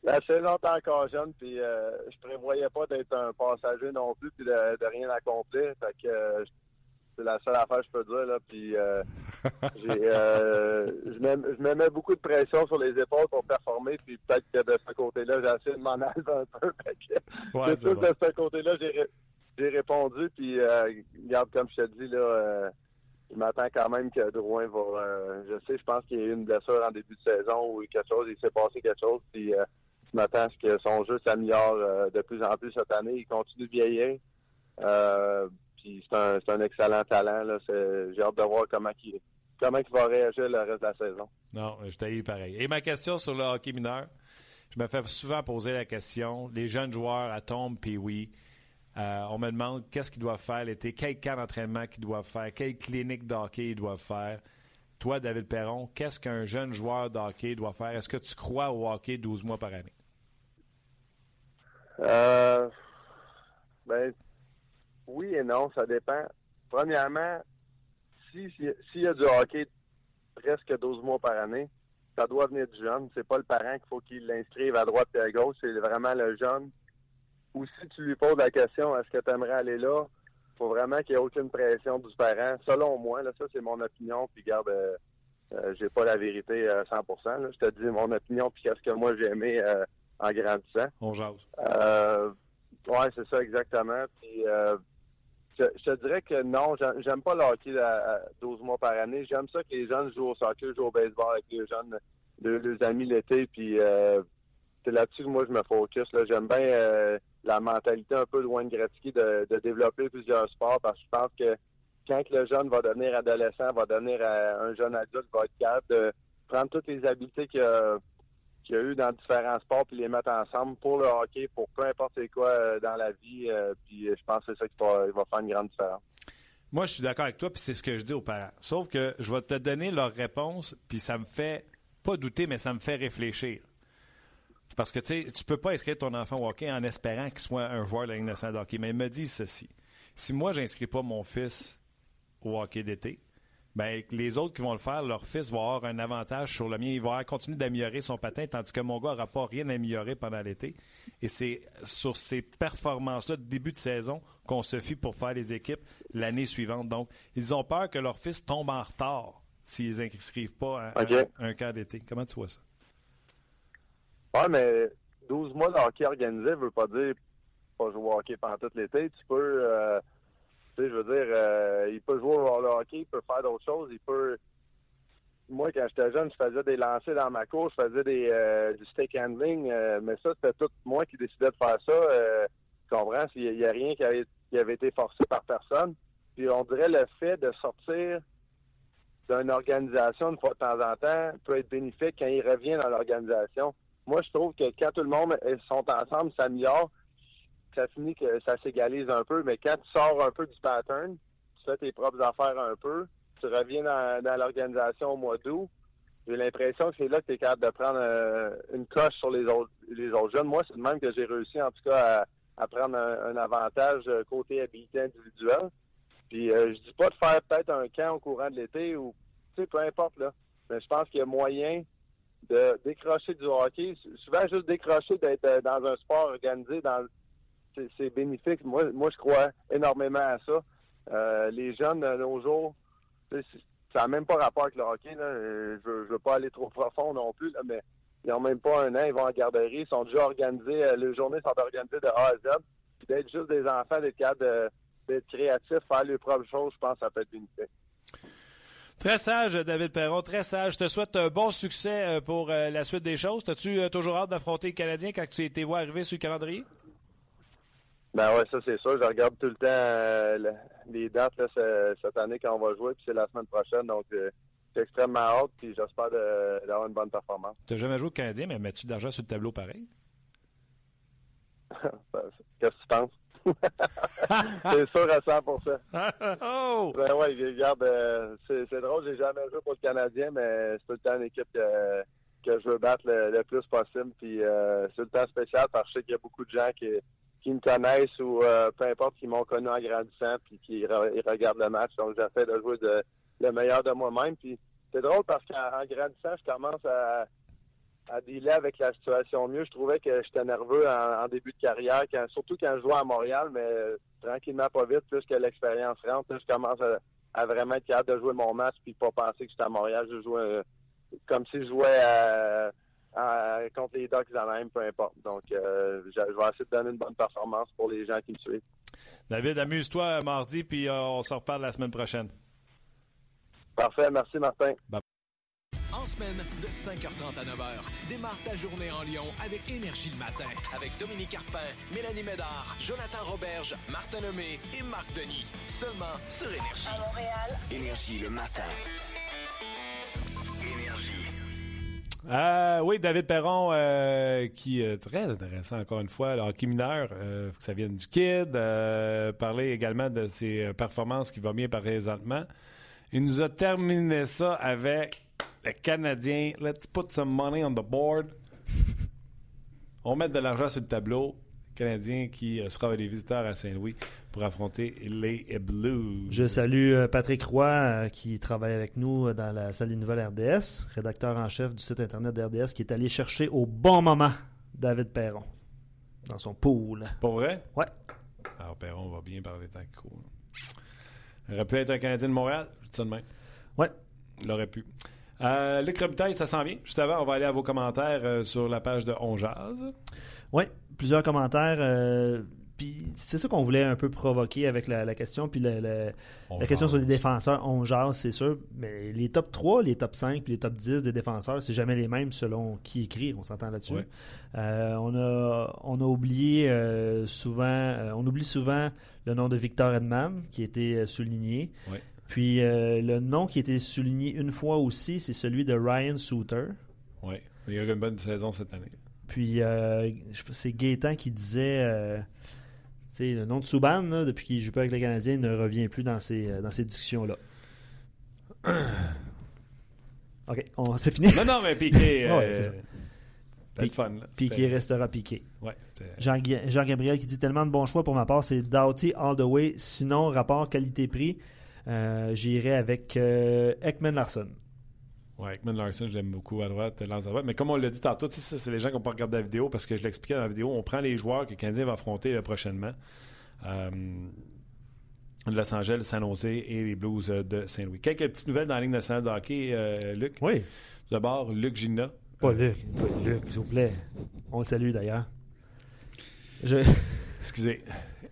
la saison est encore jeune, puis je prévoyais pas d'être un passager non plus, puis de rien accomplir. Fait que c'est la seule affaire que je peux dire, là. Puis je me mets beaucoup de pression sur les épaules pour performer, puis peut-être que de ce côté-là, j'essaie de m'en aller un peu. Ouais, c'est sûr que de ce côté-là, j'ai répondu, puis regarde, comme je te dis, là... je m'attends quand même que Drouin va... je pense qu'il y a eu une blessure en début de saison ou quelque chose, il s'est passé quelque chose. Puis je m'attends à ce que son jeu s'améliore de plus en plus cette année. Il continue de vieillir. Puis c'est un excellent talent. Là. J'ai hâte de voir comment il va réagir le reste de la saison. Non, je t'ai eu pareil. Et ma question sur le hockey mineur, je me fais souvent poser la question. Les jeunes joueurs à tombe, puis oui... on me demande qu'est-ce qu'ils doivent faire l'été, quel camp d'entraînement qu'ils doivent faire, quelle clinique d'hockey ils doivent faire. Toi, David Perron, qu'est-ce qu'un jeune joueur d'hockey doit faire? Est-ce que tu crois au hockey 12 mois par année? Oui et non, ça dépend. Premièrement, s'il y a du hockey presque 12 mois par année, ça doit venir du jeune. C'est pas le parent qu'il faut qu'il l'inscrive à droite et à gauche, c'est vraiment le jeune. Ou si tu lui poses la question, est-ce que tu aimerais aller là, faut vraiment qu'il n'y ait aucune pression du parent. Selon moi, là, ça c'est mon opinion, puis garde, j'ai pas la vérité à 100%. Là. Je te dis mon opinion, puis qu'est-ce que moi j'ai aimé en grandissant. On jase. Oui, c'est ça exactement. Puis je te dirais que non, j'aime pas le hockey à 12 mois par année. J'aime ça que les jeunes jouent au soccer, jouent au baseball avec les jeunes, les amis l'été, puis c'est là-dessus que moi je me focus. Là. J'aime bien... la mentalité un peu de Wayne Gretzky de développer plusieurs sports, parce que je pense que quand le jeune va devenir adolescent, va devenir un jeune adulte, va être capable de prendre toutes les habiletés qu'il a eues dans différents sports puis les mettre ensemble pour le hockey, pour peu importe c'est quoi dans la vie, puis je pense que c'est ça qui va faire une grande différence. Moi, je suis d'accord avec toi, puis c'est ce que je dis aux parents. Sauf que je vais te donner leur réponse, puis ça me fait pas douter, mais ça me fait réfléchir. Parce que, tu sais, tu peux pas inscrire ton enfant au hockey en espérant qu'il soit un joueur de la Ligue nationale de hockey. Mais ils me disent ceci. Si moi, j'inscris pas mon fils au hockey d'été, bien, les autres qui vont le faire, leur fils va avoir un avantage sur le mien. Il va continuer d'améliorer son patin, tandis que mon gars n'aura pas rien amélioré pendant l'été. Et c'est sur ces performances-là de début de saison qu'on se fie pour faire les équipes l'année suivante. Donc, ils ont peur que leur fils tombe en retard s'ils n'inscrivent pas à un camp d'été. Comment tu vois ça? Oui, mais 12 mois de hockey organisé ne veut pas dire pas jouer au hockey pendant tout l'été. Tu peux, il peut jouer au hockey, il peut faire d'autres choses. Moi, quand j'étais jeune, je faisais des lancers dans ma cour, je faisais du stick handling, mais ça, c'était tout moi qui décidais de faire ça. Tu comprends? Il n'y a rien qui avait été forcé par personne. Puis on dirait le fait de sortir d'une organisation une fois de temps en temps peut être bénéfique quand il revient dans l'organisation. Moi, je trouve que quand tout le monde sont ensemble, ça s'améliore, ça finit que ça s'égalise un peu. Mais quand tu sors un peu du pattern, tu fais tes propres affaires un peu, tu reviens dans l'organisation au mois d'août, j'ai l'impression que c'est là que tu es capable de prendre une coche sur les autres jeunes. Moi, c'est de même que j'ai réussi, en tout cas, à prendre un avantage côté habileté individuelle. Puis, je dis pas de faire peut-être un camp au courant de l'été ou, tu sais, peu importe, là. Mais je pense qu'il y a moyen de décrocher du hockey, souvent juste décrocher d'être dans un sport organisé, c'est bénéfique. Moi, je crois énormément à ça. Les jeunes de nos jours, ça n'a même pas rapport avec le hockey. Là. Je veux pas aller trop profond non plus, là, mais ils n'ont même pas un an, ils vont en garderie, ils sont déjà organisés, les journées sont organisées de A à Z. puis d'être juste des enfants, d'être capable d'être créatifs, faire les propres choses, je pense que ça peut être bénéfique. Très sage, David Perron, très sage. Je te souhaite un bon succès pour la suite des choses. As-tu toujours hâte d'affronter les Canadiens quand tu t'es vu arriver sur le calendrier? Ben ouais, ça c'est sûr. Je regarde tout le temps les dates là, cette année quand on va jouer, puis c'est la semaine prochaine. Donc, j'ai extrêmement hâte, puis j'espère d'avoir une bonne performance. Tu n'as jamais joué au Canadien, mais mets-tu de l'argent sur le tableau pareil? Qu'est-ce que tu penses? C'est sûr à 100%. Oh! Ben oui, regarde, c'est drôle, j'ai jamais joué pour le Canadien, mais c'est tout le temps une équipe que je veux battre le plus possible. Puis c'est le temps spécial parce que je sais qu'il y a beaucoup de gens qui me connaissent ou peu importe, qui m'ont connu en grandissant puis qui regardent le match. Donc j'essaie de jouer le meilleur de moi-même. Puis c'est drôle parce qu'en grandissant, je commence à dealer avec la situation mieux. Je trouvais que j'étais nerveux en début de carrière, surtout quand je jouais à Montréal, mais tranquillement, pas vite, plus que l'expérience rentre. Là, je commence à vraiment être capable de jouer mon match puis pas penser que j'étais à Montréal. Je jouais comme si je jouais contre les Ducks à même, peu importe. Donc, je vais essayer de donner une bonne performance pour les gens qui me suivent. David, amuse-toi mardi, puis on se reparle la semaine prochaine. Parfait, merci Martin. Bye. En semaine, de 5h30 à 9h, démarre ta journée en Lyon avec Énergie le matin. Avec Dominique Carpin, Mélanie Médard, Jonathan Roberge, Martin Lemay et Marc Denis. Seulement sur Énergie. À Montréal, Énergie le matin. Énergie. Oui, David Perron, qui est très intéressant encore une fois. Le hockey mineur, faut que ça vienne du kid. Parler également de ses performances qui vont bien présentement. Il nous a terminé ça avec... Le Canadien, let's put some money on the board. On met de l'argent sur le tableau. Le Canadien qui sera avec les visiteurs à Saint-Louis pour affronter les Blues. Je salue Patrick Roy qui travaille avec nous dans la salle des nouvelles RDS, rédacteur en chef du site internet de RDS, qui est allé chercher au bon moment David Perron dans son pool. Pour vrai? Ouais. Alors Perron va bien parler tant que cool. Il aurait pu être un Canadien de Montréal, je dis ça de même. Ouais. Il aurait pu. Luc Robitaille, ça s'en vient. Juste avant, on va aller à vos commentaires sur la page de On Jase. Oui, plusieurs commentaires. Puis c'est ça qu'on voulait un peu provoquer avec la question. Puis la question sur les défenseurs, On Jase, c'est sûr. Mais les top 3, les top 5 puis les top 10 des défenseurs, c'est jamais les mêmes selon qui écrit. On s'entend là-dessus. Ouais. On a oublié souvent... on oublie souvent le nom de Victor Hedman qui a été souligné. Oui. Puis, le nom qui était souligné une fois aussi, c'est celui de Ryan Suter. Oui, il y a eu une bonne saison cette année. Puis, c'est Gaétan qui disait, tu sais, le nom de Subban, là, depuis qu'il joue pas avec les Canadiens, ne revient plus dans ces discussions-là. OK, c'est fini. Non, mais piqué. Ouais, c'est ça. Piqué restera piqué. Ouais, Jean-Gabriel qui dit tellement de bons choix pour ma part, c'est Doughty all the way, sinon rapport qualité-prix. J'irai avec Ekman-Larsson. Oui, Ekman-Larsson, je l'aime beaucoup à droite, lance à droite. Mais comme on l'a dit tantôt, c'est les gens qui n'ont pas regardé la vidéo parce que je l'expliquais dans la vidéo. On prend les joueurs que le Canadien va affronter prochainement. De Los Angeles, San Jose et les Blues de Saint-Louis. Quelques petites nouvelles dans la Ligue nationale de hockey, Luc. Oui. D'abord, Luc Gina. Pas Luc. Pas Luc, s'il vous plaît. On le salue d'ailleurs. Excusez.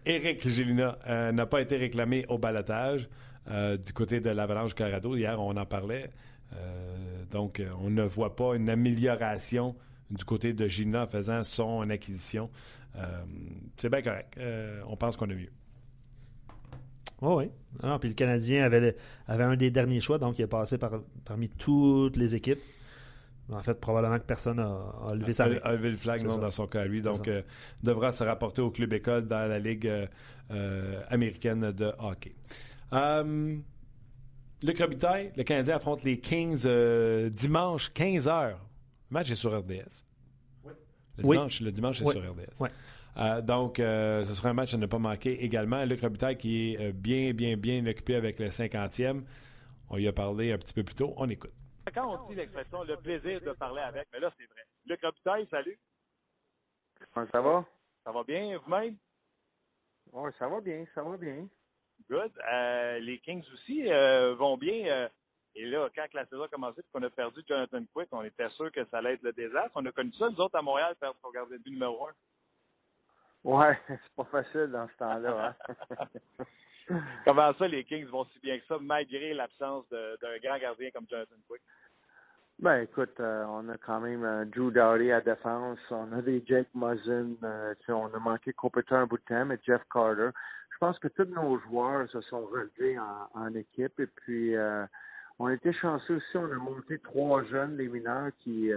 Éric Gélina n'a pas été réclamé au ballottage. Du côté de l'Avalanche Colorado, hier, on en parlait. Donc, on ne voit pas une amélioration du côté de Gina en faisant son acquisition. C'est bien correct. On pense qu'on a mieux. Oh oui. Alors, puis le Canadien avait un des derniers choix, donc il est passé parmi toutes les équipes. En fait, probablement que personne a levé sa main. A levé le flag, non, dans son cas, lui. Donc, devra se rapporter au club-école dans la Ligue américaine de hockey. Luc Robitaille, le Canadien affronte les Kings dimanche, 15h. Le match est sur RDS. Oui. Le dimanche est sur RDS. Oui. Donc, ce sera un match à ne pas manquer également. Luc Robitaille qui est bien, bien, bien occupé avec le 50e. On lui a parlé un petit peu plus tôt. On écoute. Quand on dit l'expression, le plaisir de parler avec, mais là, c'est vrai. Luc Robitaille, salut. Comment ça va? Ça va bien, vous-même? Oui, ça va bien, ça va bien. Good. Les Kings aussi vont bien. Et là, quand la saison a commencé et qu'on a perdu Jonathan Quick, on était sûr que ça allait être le désastre. On a connu ça, nous autres, à Montréal, pour garder le but numéro 1. Ouais, c'est pas facile dans ce temps-là. Hein? Comment ça, les Kings vont si bien que ça, malgré l'absence d'un grand gardien comme Jonathan Quick? Ben écoute, on a quand même Drew Doughty à défense, on a des Jake Muzzin, on a manqué Kopitar un bout de temps, et Jeff Carter. Je pense que tous nos joueurs se sont relevés en équipe, et puis on était chanceux aussi, on a monté 3 jeunes, les mineurs, qui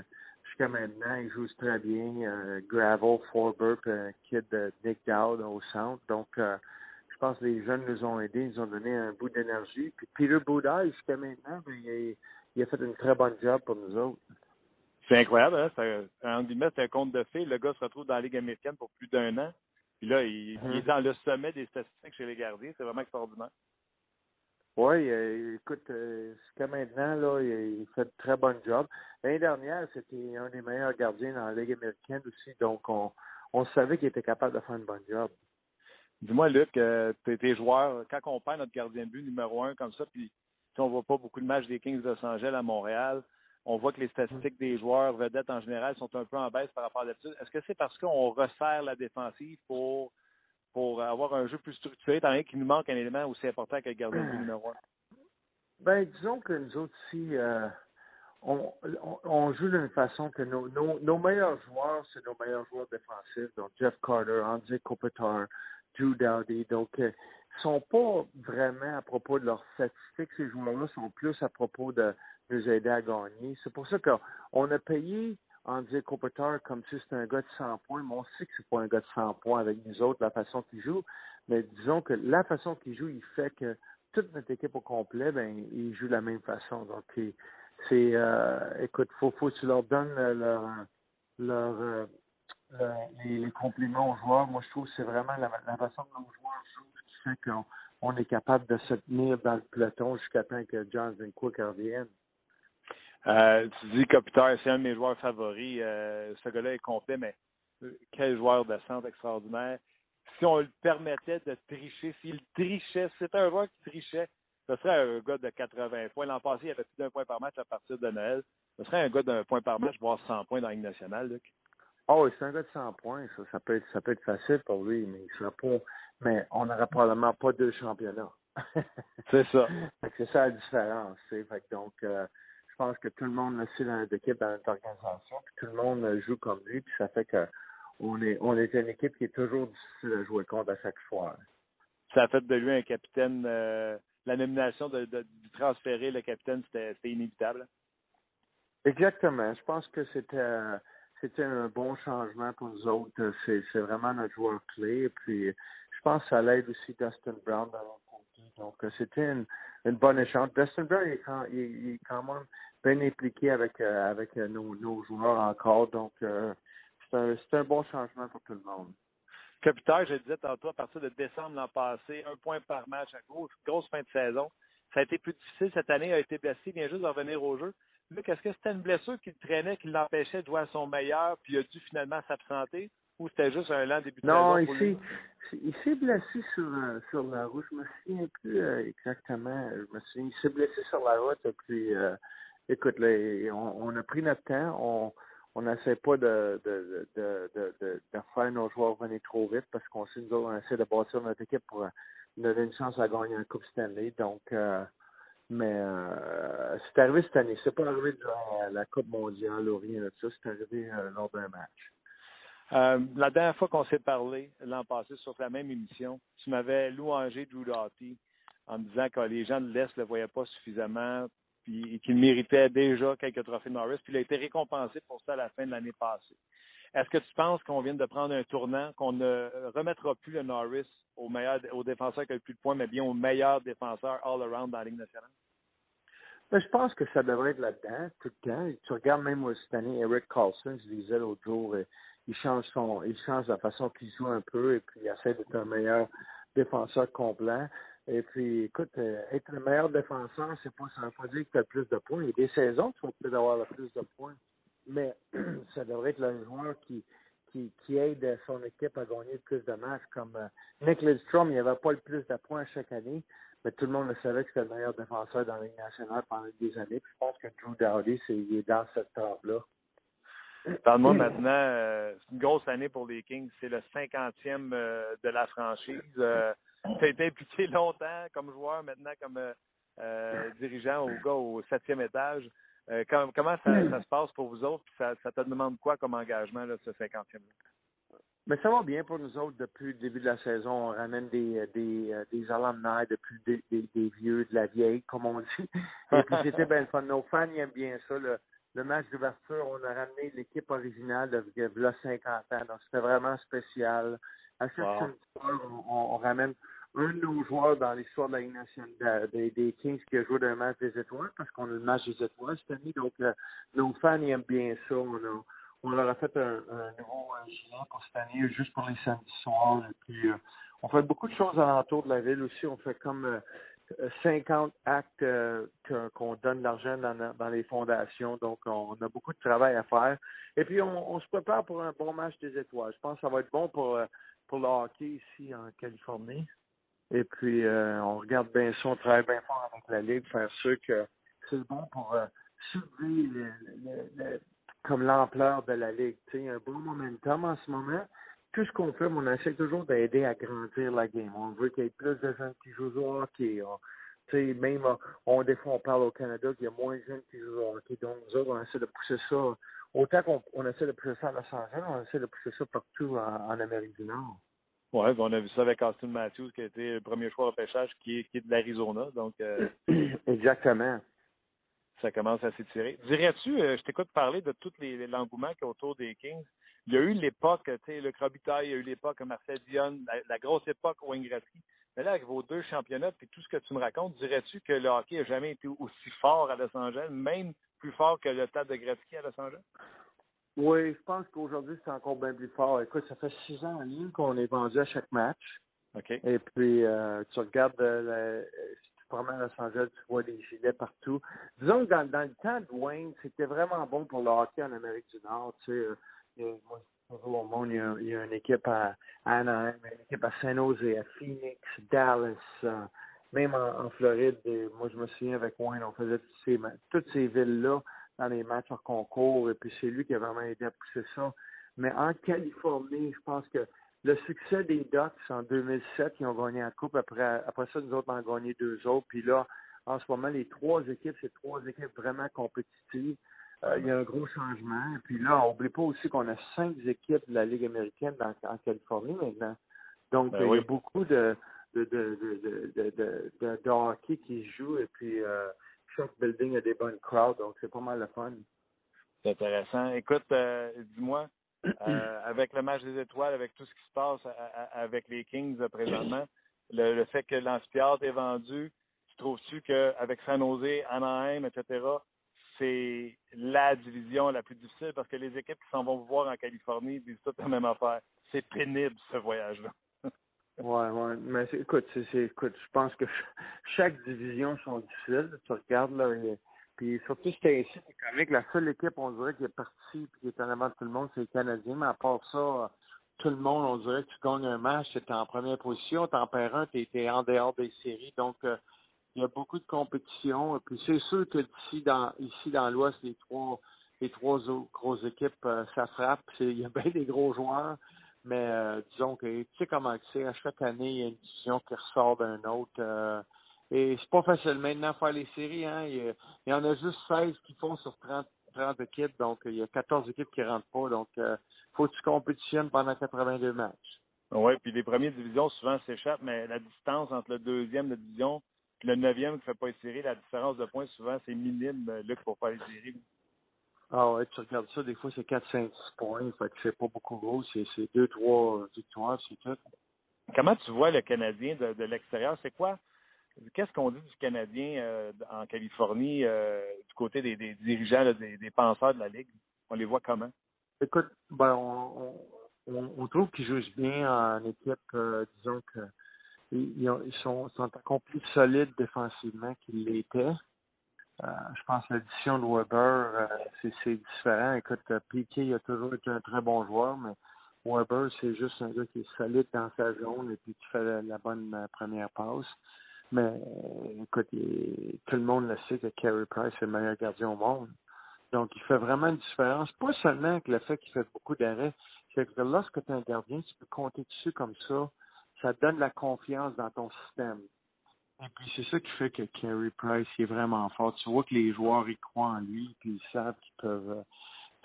jusqu'à maintenant, ils jouent très bien, Gravel, Forberg, Kid Nick Dowd au centre, donc je pense que les jeunes nous ont aidés, ils nous ont donné un bout d'énergie, puis Peter Budaj, jusqu'à maintenant, ben, il a fait une très bonne job pour nous autres. C'est incroyable, hein? C'est un conte de fées. Le gars se retrouve dans la Ligue américaine pour plus d'un an. Puis là, il est dans le sommet des statistiques chez les gardiens. C'est vraiment extraordinaire. Oui, écoute, jusqu'à maintenant, là, il fait une très bonne job. L'année dernière, c'était un des meilleurs gardiens dans la Ligue américaine aussi. Donc, on savait qu'il était capable de faire une bonne job. Dis-moi, Luc, tes joueurs, quand on perd notre gardien de but numéro 1 comme ça, puis on ne voit pas beaucoup de matchs des Kings de Los Angeles à Montréal. On voit que les statistiques des joueurs vedettes en général sont un peu en baisse par rapport à d'habitude. Est-ce que c'est parce qu'on resserre la défensive pour avoir un jeu plus structuré, étant donné qu'il nous manque un élément aussi important que le gardien du numéro 1? Ben, disons que nous autres, si on joue d'une façon que nos meilleurs joueurs, c'est nos meilleurs joueurs défensifs, donc Jeff Carter, Andrei Kopitar, Drew Doughty, donc sont pas vraiment à propos de leurs statistiques. Ces joueurs-là sont plus à propos de nous aider à gagner. C'est pour ça qu'on a payé Andrei Kopitar comme si c'était un gars de 100 points, mais on sait que c'est pas un gars de 100 points avec nous autres, la façon qu'il joue. Mais disons que la façon qu'il joue, il fait que toute notre équipe au complet, ben, il joue de la même façon. Donc, c'est... écoute, faut que tu leur donnes les compliments aux joueurs. Moi, je trouve que c'est vraiment la façon dont nos joueurs jouent qui fait qu'on est capable de se tenir dans le peloton jusqu'à temps que Jonathan Quick revienne. Tu dis Kopitar, c'est un de mes joueurs favoris. Ce gars-là est complet, mais quel joueur de centre extraordinaire. Si on le permettait de tricher, s'il trichait, si c'était un joueur qui trichait, ce serait un gars de 80 points. L'an passé, il avait plus d'1 point par match à partir de Noël. Ce serait un gars d'1 point par match, voire 100 points dans la Ligue nationale, Luc. Oh, c'est un gars de 100 points, ça. Ça peut être facile pour lui, mais il sera pas. Mais on n'aura probablement pas 2 championnats. C'est ça. C'est ça la différence. Fait que donc, je pense que tout le monde aussi dans notre équipe, dans notre organisation, puis tout le monde joue comme lui, puis ça fait que on est une équipe qui est toujours difficile à jouer contre à chaque soir. Ça a fait de lui un capitaine. La nomination de transférer le capitaine, c'était inévitable. Exactement. Je pense que c'était un bon changement pour nous autres. C'est vraiment notre joueur clé. Et puis, je pense que ça l'aide aussi Dustin Brown dans l'autre côté. Donc, c'était une bonne échange. Dustin Brown il est quand même bien impliqué avec nos joueurs encore. Donc, c'est un bon changement pour tout le monde. Kopitar, je le disais tantôt, à partir de décembre l'an passé, 1 point par match, grosse fin de saison. Ça a été plus difficile cette année. Il a été blessé. Il vient juste de revenir au jeu. Luc, est-ce que c'était une blessure qui le traînait, qui l'empêchait de jouer à son meilleur, puis il a dû finalement s'absenter, ou c'était juste un lent début de saison? Non, il s'est blessé sur la route. Je me souviens plus exactement. Il s'est blessé sur la route. Et puis, écoute, là, on a pris notre temps. On n'essaie pas de faire nos joueurs venir trop vite, parce qu'on sait, nous autres, on essaie de bâtir notre équipe pour donner une chance à gagner un Coupe Stanley. Donc, mais c'est arrivé cette année. C'est pas arrivé durant la Coupe mondiale ou rien de ça. C'est arrivé lors d'un match. La dernière fois qu'on s'est parlé, l'an passé, sur la même émission, tu m'avais louangé Drew Doughty en me disant que les gens de l'Est ne le voyaient pas suffisamment et qu'il méritait déjà quelques trophées de Norris. Puis il a été récompensé pour ça à la fin de l'année passée. Est-ce que tu penses qu'on vient de prendre un tournant, qu'on ne remettra plus le Norris au défenseur qui a le plus de points, mais bien au meilleur défenseur all-around dans la Ligue nationale? Ben, je pense que ça devrait être là-dedans, tout le temps. Tu regardes même cette année, Eric Karlsson, je disais l'autre jour, il change la façon qu'il joue un peu, et puis il essaie d'être un meilleur défenseur complet. Et puis, écoute, être le meilleur défenseur, ça ne veut pas dire que tu as le plus de points. Il y a des saisons qu'il faut peut-être avoir le plus de points. Mais ça devrait être le joueur qui aide son équipe à gagner le plus de matchs. Comme Nick Lidstrom, il n'y avait pas le plus de points chaque année, mais tout le monde le savait que c'était le meilleur défenseur dans la Ligue nationale pendant des années. Puis je pense que Drew Doughty, il est dans cette table-là. Parle-moi maintenant, c'est une grosse année pour les Kings. C'est le 50e de la franchise. Tu as été impliqué longtemps comme joueur, maintenant comme dirigeant au 7e étage. Comment ça se passe pour vous autres? Puis ça te demande quoi comme engagement, là, ce 50e-là? Mais ça va bien pour nous autres depuis le début de la saison. On ramène des alumni, depuis des vieux, de la vieille, comme on dit. Et puis c'était bien fun. Nos fans ils aiment bien ça. Le match d'ouverture, on a ramené l'équipe originale de là, 50 ans. Donc c'était vraiment spécial. À chaque fois, on ramène un de nos joueurs dans l'histoire de la Ligue nationale des Kings qui a joué d'un match des étoiles, parce qu'on a le match des étoiles cette année. Donc, nos fans ils aiment bien ça. On leur a fait un nouveau gilet pour cette année, juste pour les samedis soirs. Et puis, on fait beaucoup de choses alentour de la ville aussi. On fait comme 50 actes qu'on donne de l'argent dans les fondations. Donc, on a beaucoup de travail à faire. Et puis, on se prépare pour un bon match des étoiles. Je pense que ça va être bon pour le hockey ici en Californie. Et puis, on regarde bien ça, on travaille bien fort avec la Ligue, faire sûr que c'est bon pour soulever comme l'ampleur de la Ligue. Tu sais, un bon momentum en ce moment. Tout ce qu'on fait, on essaie toujours d'aider à grandir la game. On veut qu'il y ait plus de jeunes qui jouent au hockey. Tu sais, même, des fois, on parle au Canada qu'il y a moins de jeunes qui jouent au hockey. Donc, nous autres, on essaie de pousser ça. Autant qu'on essaie de pousser ça à Los Angeles, on essaie de pousser ça partout en Amérique du Nord. Oui, on a vu ça avec Austin Matthews, qui a été le premier choix au repêchage, qui est de l'Arizona. Donc, exactement. Ça commence à s'étirer. Dirais-tu, je t'écoute parler de tout l'engouement qu'il y a autour des Kings. Il y a eu l'époque, tu sais, Luc Robitaille, il y a eu l'époque Marcel Dionne, la grosse époque Wayne Gretzky. Mais là, avec vos deux championnats et tout ce que tu me racontes, dirais-tu que le hockey n'a jamais été aussi fort à Los Angeles, même plus fort que le stade de Gretzky à Los Angeles? Oui, je pense qu'aujourd'hui, c'est encore bien plus fort. Écoute, ça fait 6 ans en ligne qu'on est vendu à chaque match. OK. Et puis, tu regardes, si tu te promènes à Los Angeles, tu vois des gilets partout. Disons que dans le temps de Wayne, c'était vraiment bon pour le hockey en Amérique du Nord. Tu sais, moi, toujours au monde, il y a une équipe à Anaheim, une équipe à San Jose, à Phoenix, Dallas, même en Floride. Moi, je me souviens, avec Wayne, on faisait toutes ces villes-là dans les matchs hors concours, et puis c'est lui qui a vraiment aidé à pousser ça. Mais en Californie, je pense que le succès des Ducks en 2007, ils ont gagné la Coupe. Après ça, nous autres, on a gagné 2 autres. Puis là, en ce moment, les 3 équipes, c'est 3 équipes vraiment compétitives. Il y a un gros changement. Et puis là, on n'oublie pas aussi qu'on a 5 équipes de la Ligue américaine en Californie maintenant. Donc, ben oui. Il y a beaucoup de hockey qui se joue, et puis... chaque building a des bonnes crowds, donc c'est pas mal le fun. C'est intéressant. Écoute, dis-moi, avec le match des étoiles, avec tout ce qui se passe avec les Kings présentement, le fait que l'amphithéâtre est vendu, tu trouves-tu qu'avec San Jose, Anaheim, etc., c'est la division la plus difficile parce que les équipes qui s'en vont voir en Californie disent toutes la même affaire. C'est pénible, ce voyage-là. Oui, mais écoute, je pense que chaque division sont difficiles. Tu regardes, là, puis surtout, c'était ici, c'est comique. La seule équipe, on dirait, qui est partie et qui est en avant de tout le monde, c'est les Canadiens. Mais à part ça, tout le monde, on dirait que tu gagnes un match, t'es en première position, t'en perds un, t'es en dehors des séries. Donc, il y a beaucoup de compétition. Et puis, c'est sûr que ici dans l'Ouest, les trois autres grosses équipes, ça frappe. Il y a bien des gros joueurs. Mais disons que, tu sais comment c'est, à chaque année, il y a une division qui ressort d'un autre. Et c'est pas facile maintenant faire les séries. Hein. Il y en a juste 16 qui font sur 30 équipes. Donc, il y a 14 équipes qui rentrent pas. Donc, faut que tu compétitionnes pendant 82 matchs. Oui, puis les premières divisions souvent s'échappent, mais la distance entre le deuxième de division et le 9e qui fait pas les séries, la différence de points, souvent, c'est minime, Luc, pour faire les séries. Ah ouais, tu regardes ça, des fois c'est 4-5 points, fait que c'est pas beaucoup gros, c'est 2-3 victoires, c'est tout. Comment tu vois le Canadien de l'extérieur? C'est quoi? Qu'est-ce qu'on dit du Canadien en Californie du côté des dirigeants, là, des penseurs de la Ligue? On les voit comment? Écoute, ben on trouve qu'ils jouent bien en équipe, disons que ils sont encore plus solides défensivement qu'ils l'étaient. Je pense que l'addition de Weber, c'est différent. Écoute, Piqué, il a toujours été un très bon joueur, mais Weber, c'est juste un gars qui est solide dans sa zone et puis qui fait la bonne première passe. Mais écoute, tout le monde le sait que Carey Price est le meilleur gardien au monde. Donc, il fait vraiment une différence. Pas seulement avec le fait qu'il fait beaucoup d'arrêts, c'est que lorsque tu es un gardien, tu peux compter dessus comme ça. Ça te donne la confiance dans ton système. Et puis, c'est ça qui fait que Carey Price il est vraiment fort. Tu vois que les joueurs, ils croient en lui, puis ils savent qu'ils peuvent...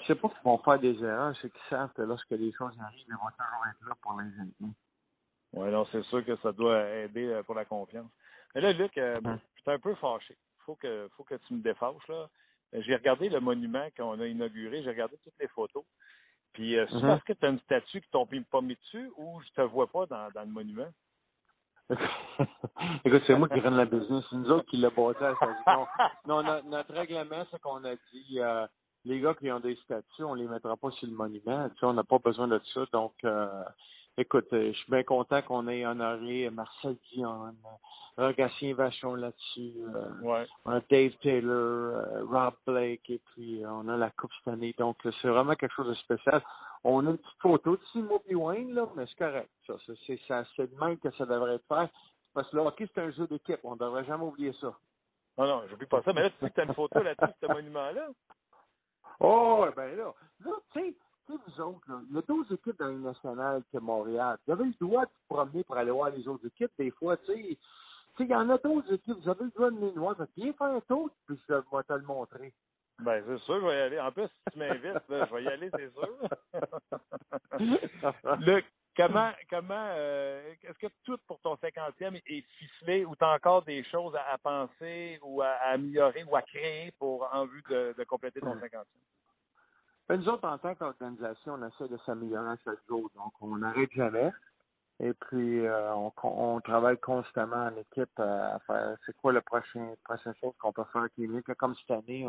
C'est pas qu'ils vont faire des erreurs, c'est qu'ils savent que lorsque les choses arrivent, ils vont toujours être là pour les aider. Oui, non, c'est sûr que ça doit aider pour la confiance. Mais là, Luc, j'étais un peu fâché. Faut que tu me défâches, là. J'ai regardé le monument qu'on a inauguré, j'ai regardé toutes les photos. Puis, c'est parce que tu as une statue qui tombe pas mis dessus ou je te vois pas dans le monument? Écoute, c'est moi qui règne la business. C'est nous autres qui l'a bâti à la Non, notre règlement, c'est qu'on a dit les gars qui ont des statues, on les mettra pas sur le monument. Tu sais, on n'a pas besoin de ça. Donc, écoute, je suis bien content qu'on ait honoré Marcel Dion, Rogatien Vachon là-dessus, Dave Taylor, Rob Blake, et puis on a la coupe cette année. Donc, c'est vraiment quelque chose de spécial. On a une petite photo de Simon P. Wayne, là, mais c'est correct. C'est de même que ça devrait être fait. Parce que le hockey, c'est un jeu d'équipe. On ne devrait jamais oublier ça. Non, j'oublie pas ça. Mais là, tu dis que tu as une photo là-dessus, ce monument-là? Oh, ben là. Là, tu sais, vous autres, là, il y a 12 équipes dans les nationales que Montréal. Vous avez le droit de vous promener pour aller voir les autres équipes. Des fois, tu sais, il y en a 12 équipes. Vous avez le droit de venir voir. Viens faire un tour, puis je vais te le montrer. Ben, c'est sûr, je vais y aller. En plus, si tu m'invites, là, je vais y aller, c'est sûr. Luc, comment est-ce que tout pour ton 50e est ficelé ou tu as encore des choses à penser ou à améliorer ou à créer en vue de compléter ton 50e? Ben, nous autres, en tant qu'organisation, on essaie de s'améliorer à chaque jour. Donc, on n'arrête jamais. Et puis, on travaille constamment en équipe à faire c'est quoi la prochaine chose qu'on peut faire qui est mieux que comme cette année,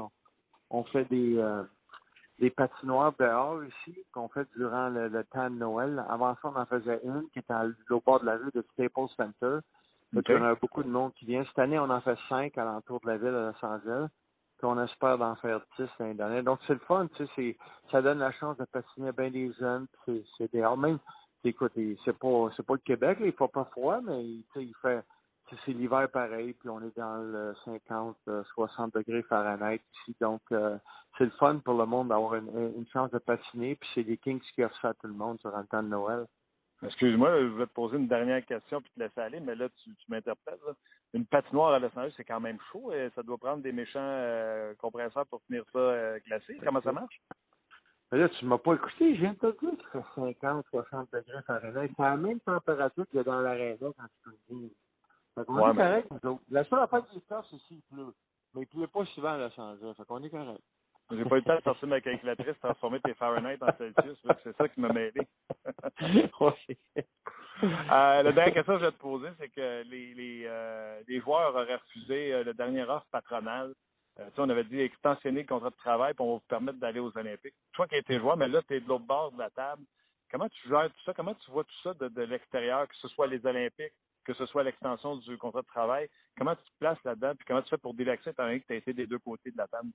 on fait des patinoires dehors ici qu'on fait durant le temps de Noël. Avant ça, on en faisait une qui était au bord de la rue de Staples Center. Okay. Il y en a beaucoup de monde qui vient. Cette année, on en fait 5 à l'entour de la ville à Los Angeles. Puis on espère d'en faire 10 l'année dernière. Donc, c'est le fun. Ça donne la chance de patiner bien des jeunes. C'est dehors. Même, écoute, c'est pas le Québec. Il ne fait pas froid, mais il fait... C'est l'hiver pareil, puis on est dans le 50-60 degrés Fahrenheit ici. Donc, c'est le fun pour le monde d'avoir une chance de patiner, puis c'est les Kings qui offrent ça à tout le monde durant le temps de Noël. Excuse-moi, je vais te poser une dernière question puis te laisser aller, mais là, tu m'interpelles. Là. Une patinoire à Los Angeles, c'est quand même chaud. Et ça doit prendre des méchants compresseurs pour tenir ça glacé. Comment ça marche? Mais là, tu ne m'as pas écouté. Je viens de te dire que c'est 50-60 degrés Fahrenheit. C'est la même température qu'il y a dans l'aréna quand tu te dis. On est correct, nous autres. La seule affaire qui se passe, c'est s'il pleut. Mais il ne pleut pas souvent à Los Angeles. Fait qu'on est correct. J'ai pas eu le temps de sortir ma calculatrice, transformer tes Fahrenheit en Celsius. C'est ça qui m'a mêlé. Oui. La dernière question que je vais te poser, c'est que les joueurs auraient refusé le dernier offre patronale. On avait dit extensionner le contrat de travail puis on va vous permettre d'aller aux Olympiques. Toi qui as été joueur, mais là, tu es de l'autre bord de la table. Comment tu gères tout ça? Comment tu vois tout ça de l'extérieur, que ce soit les Olympiques, que ce soit l'extension du contrat de travail, comment tu te places là-dedans, puis comment tu fais pour délaxer, étant donné que tu as été des deux côtés de la table?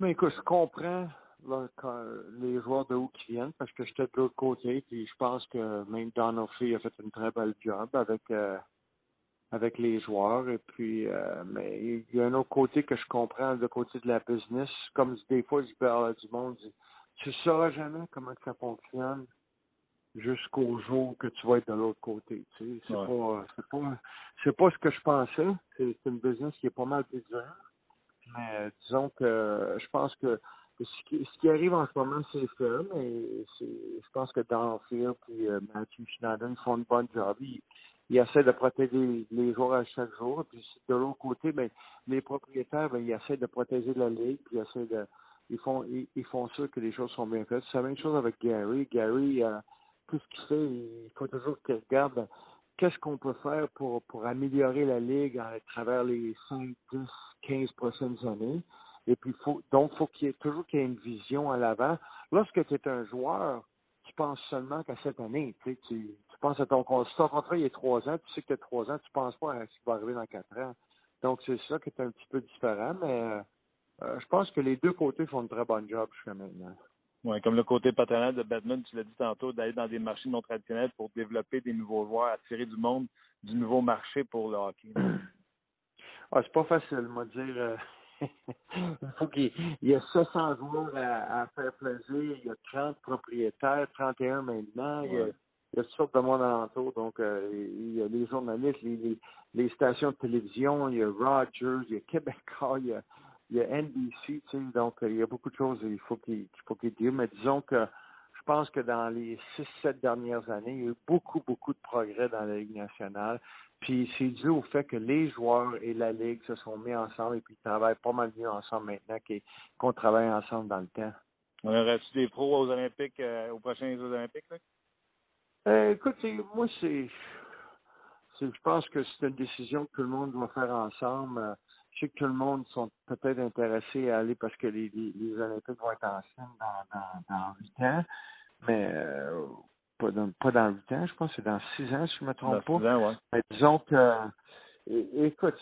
Mais écoute, je comprends là, les joueurs de où qui viennent, parce que j'étais de l'autre côté, puis je pense que même Dano a fait une très belle job avec les joueurs, et puis, mais il y a un autre côté que je comprends, le côté de la business, comme des fois, je parle du monde, tu ne sauras jamais comment ça fonctionne, jusqu'au jour que tu vas être de l'autre côté. Tu sais. C'est pas ce que je pensais. C'est une business qui est pas mal plus dure. Mais disons que je pense que ce qui arrive en ce moment, c'est fun. Et je pense que Don Field et Matthew Schneider font une bonne job. Ils essaient de protéger les joueurs à chaque jour. Puis de l'autre côté, les propriétaires, ils essaient de protéger la ligue. Puis ils font sûr que les choses sont bien faites. C'est la même chose avec Gary. Gary... tout ce qu'il fait, il faut toujours qu'il regarde qu'est-ce qu'on peut faire pour améliorer la Ligue à travers les 5, 10, 15 prochaines années. Et puis, il faut qu'il y ait une vision à l'avant. Lorsque tu es un joueur, tu penses seulement qu'à cette année. Tu penses à ton contrat. Si ton contrat il est 3 ans, tu sais que tu as 3 ans, tu ne penses pas à ce qui va arriver dans 4 ans. Donc, c'est ça qui est un petit peu différent. Mais je pense que les deux côtés font une très bonne job jusqu'à maintenant. Oui, comme le côté paternel de Batman, tu l'as dit tantôt, d'aller dans des marchés non traditionnels pour développer des nouveaux joueurs, attirer du monde, du nouveau marché pour le hockey. Ah, c'est pas facile, moi, de dire. Donc, il y a 700 joueurs à faire plaisir. Il y a 30 propriétaires, 31 maintenant. Il y a toutes sortes de monde alentour. Donc, il y a les journalistes, les stations de télévision, il y a Rogers, il y a Québécois, il y a NBC. Tu sais, donc, il y a beaucoup de choses qu'il faut qu'ils disent. Mais disons que je pense que dans les 6-7 dernières années, il y a eu beaucoup, beaucoup de progrès dans la Ligue nationale. Puis c'est dû au fait que les joueurs et la Ligue se sont mis ensemble et puis ils travaillent pas mal mieux ensemble maintenant qu'on travaille ensemble dans le temps. On aura-tu des pros aux Olympiques, aux prochains Jeux Olympiques, là? Écoute, moi, je pense que c'est une décision que tout le monde doit faire ensemble. Je sais que tout le monde sont peut-être intéressés à aller parce que les Olympiques vont être en Chine dans 8 ans, mais... Pas dans 8 ans, je pense que c'est dans 6 ans, si je ne me trompe pas. 6 ans, ouais. Mais disons que, écoute,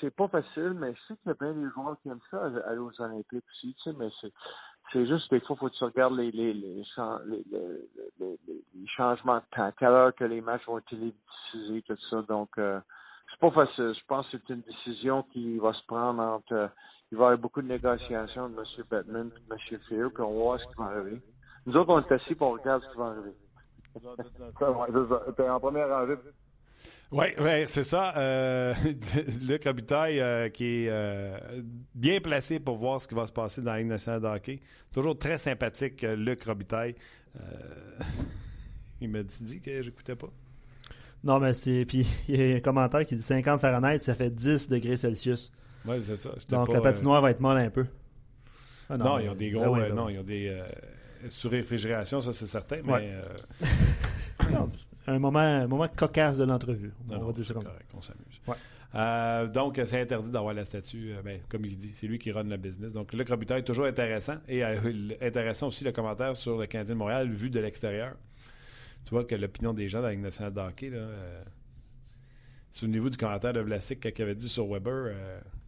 c'est pas facile, mais je sais qu'il y a bien des joueurs qui aiment ça, aller aux Olympiques aussi, tu sais, mais c'est juste des fois, il faut que tu regardes les changements de temps, à quelle heure que les matchs vont être télévisés, tout ça, donc c'est pas facile. Je pense que c'est une décision qui va se prendre entre, il va y avoir beaucoup de négociations de M. Bettman et de M. Fear, puis on va voir ce qui va arriver. Nous autres, on est assis et on regarde ce qui va arriver. En première rangée. Oui, c'est ça. Luc Robitaille qui est bien placé pour voir ce qui va se passer dans la Ligue nationale de hockey. Toujours très sympathique, Luc Robitaille. Il m'a dit que j'écoutais pas. Non, mais c'est. Puis il y a un commentaire qui dit 50 Fahrenheit, ça fait 10 degrés Celsius. Oui, c'est ça. Donc la patinoire va être molle un peu. Ah, non, ils ont des gros. Ils ont des. Sur réfrigération, ça c'est certain, mais... Ouais. Un moment cocasse de l'entrevue. On va dire ça comme correct, on s'amuse. Ouais. Donc, c'est interdit d'avoir la statue, comme il dit, c'est lui qui run le business. Donc, Luc Robitaille est toujours intéressant, et intéressant aussi le commentaire sur le Canadien de Montréal vu de l'extérieur. Tu vois que l'opinion des gens dans la Ligue nationale de hockey, là... Souvenez-vous du commentaire de Vlasic qui avait dit sur Weber...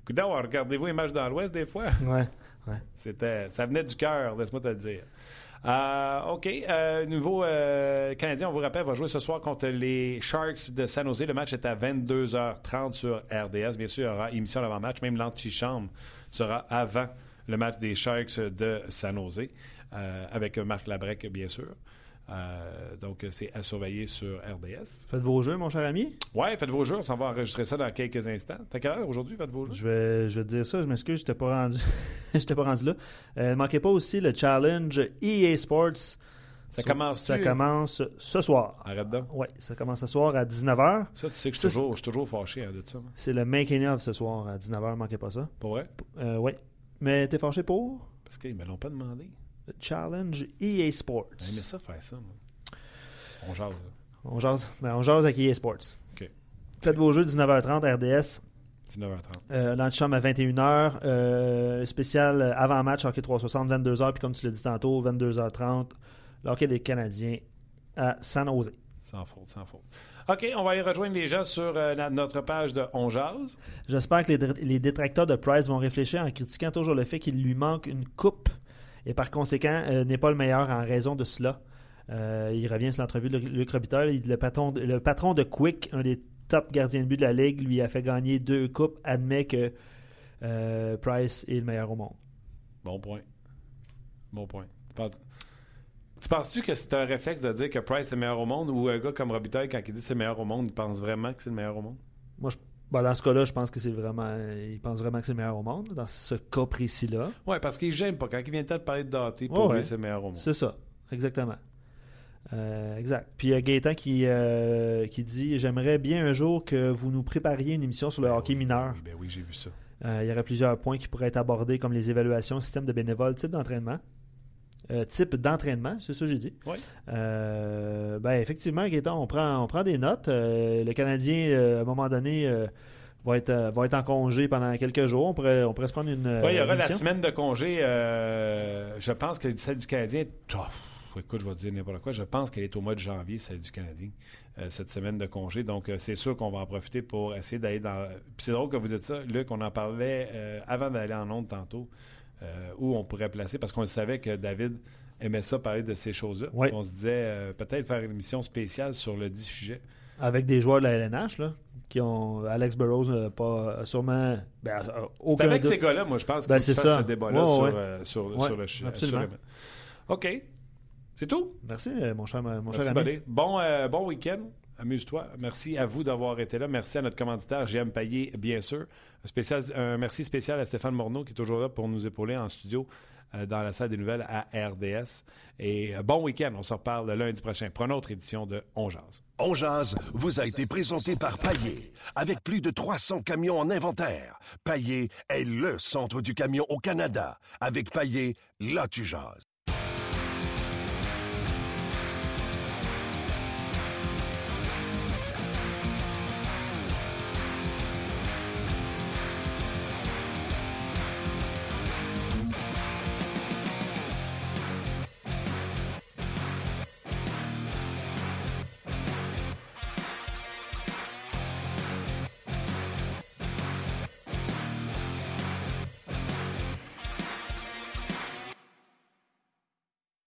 Coudon, regardez-vous les matchs dans l'Ouest des fois? Ouais. Ça venait du cœur, laisse-moi te le dire. Nouveau Canadien, on vous rappelle, va jouer ce soir contre les Sharks de San Jose. Le match est à 22h30 sur RDS. Bien sûr, il y aura émission d'avant-match. Même l'antichambre sera avant le match des Sharks de San Jose, avec Marc Labrec, bien sûr. Donc, c'est à surveiller sur RDS. Faites vos jeux, mon cher ami. Oui, faites vos jeux. On s'en va enregistrer ça dans quelques instants. T'as quelle heure aujourd'hui, faites vos jeux? Je vais te dire ça. Je m'excuse, j'étais pas rendu là. Ne manquez pas aussi le challenge EA Sports. Ça commence ce soir. Arrête donc. Oui, ça commence ce soir à 19h. Ça, tu sais que je suis toujours fâché de ça. Hein. C'est le making of ce soir à 19h. Ne manquez pas ça. Pour vrai? Oui. Mais t'es fâché pour? Parce qu'ils ne me l'ont pas demandé. Le challenge EA Sports. J'aimais ça faire ça. Moi. On jase. On jase avec EA Sports. OK. Faites vos jeux 19h30 RDS. 19h30. L'antichambre à 21h. Spécial avant-match, hockey 360, 22h. Puis comme tu l'as dit tantôt, 22h30, le hockey des Canadiens à San Jose. Sans faute. OK, on va aller rejoindre les gens sur notre page de On Jase. J'espère que les détracteurs de Price vont réfléchir en critiquant toujours le fait qu'il lui manque une coupe. Et par conséquent, n'est pas le meilleur en raison de cela. Il revient sur l'entrevue de Luc Robitaille. Le patron de Quick, un des top gardiens de but de la Ligue, lui a fait gagner 2 coupes, admet que Price est le meilleur au monde. Bon point. Tu penses-tu que c'est un réflexe de dire que Price est le meilleur au monde ou un gars comme Robitaille, quand il dit c'est le meilleur au monde, il pense vraiment que c'est le meilleur au monde? Moi, dans ce cas-là, je pense que c'est vraiment... Il pense vraiment que c'est le meilleur au monde, dans ce cas précis-là. Oui, parce qu'il gêne pas. Quand il vient de parler de Doughty, pour lui, c'est le meilleur au monde. C'est ça, exactement. Exact. Puis il y a Gaétan qui dit « J'aimerais bien un jour que vous nous prépariez une émission sur le hockey mineur. » Oui, j'ai vu ça. Il y aurait plusieurs points qui pourraient être abordés, comme les évaluations, système de bénévoles, type d'entraînement, c'est ça que j'ai dit. Oui. Effectivement, Gaétan, on prend des notes. Le Canadien, à un moment donné, va être en congé pendant quelques jours. On pourrait se prendre une émission. Oui, il y aura la semaine de congé. Je pense que celle du Canadien... écoute, je vais te dire n'importe quoi. Je pense qu'elle est au mois de janvier, celle du Canadien, cette semaine de congé. Donc, c'est sûr qu'on va en profiter pour essayer d'aller dans... Puis c'est drôle que vous dites ça, Luc. On en parlait avant d'aller en onde tantôt. Où on pourrait placer, parce qu'on savait que David aimait ça, parler de ces choses-là. Oui. On se disait peut-être faire une émission spéciale sur le 10 sujets. Avec des joueurs de la LNH, là. qui ont Alex Burrows n'a pas sûrement aucun c'est avec doute. Ces gars-là, moi je pense qu'il se passe ce débat-là sur le chien. Absolument. Assurément. OK. C'est tout. Merci, mon cher ami. Allez. Bon week-end. Amuse-toi. Merci à vous d'avoir été là. Merci à notre commanditaire, GM Paillé, bien sûr. Un merci spécial à Stéphane Morneau qui est toujours là pour nous épauler en studio dans la salle des nouvelles à RDS. Et bon week-end. On se reparle lundi prochain pour une autre édition de On Jase. On Jase vous a été présenté par Paillé. Avec plus de 300 camions en inventaire, Paillé est le centre du camion au Canada. Avec Paillé, là tu jases.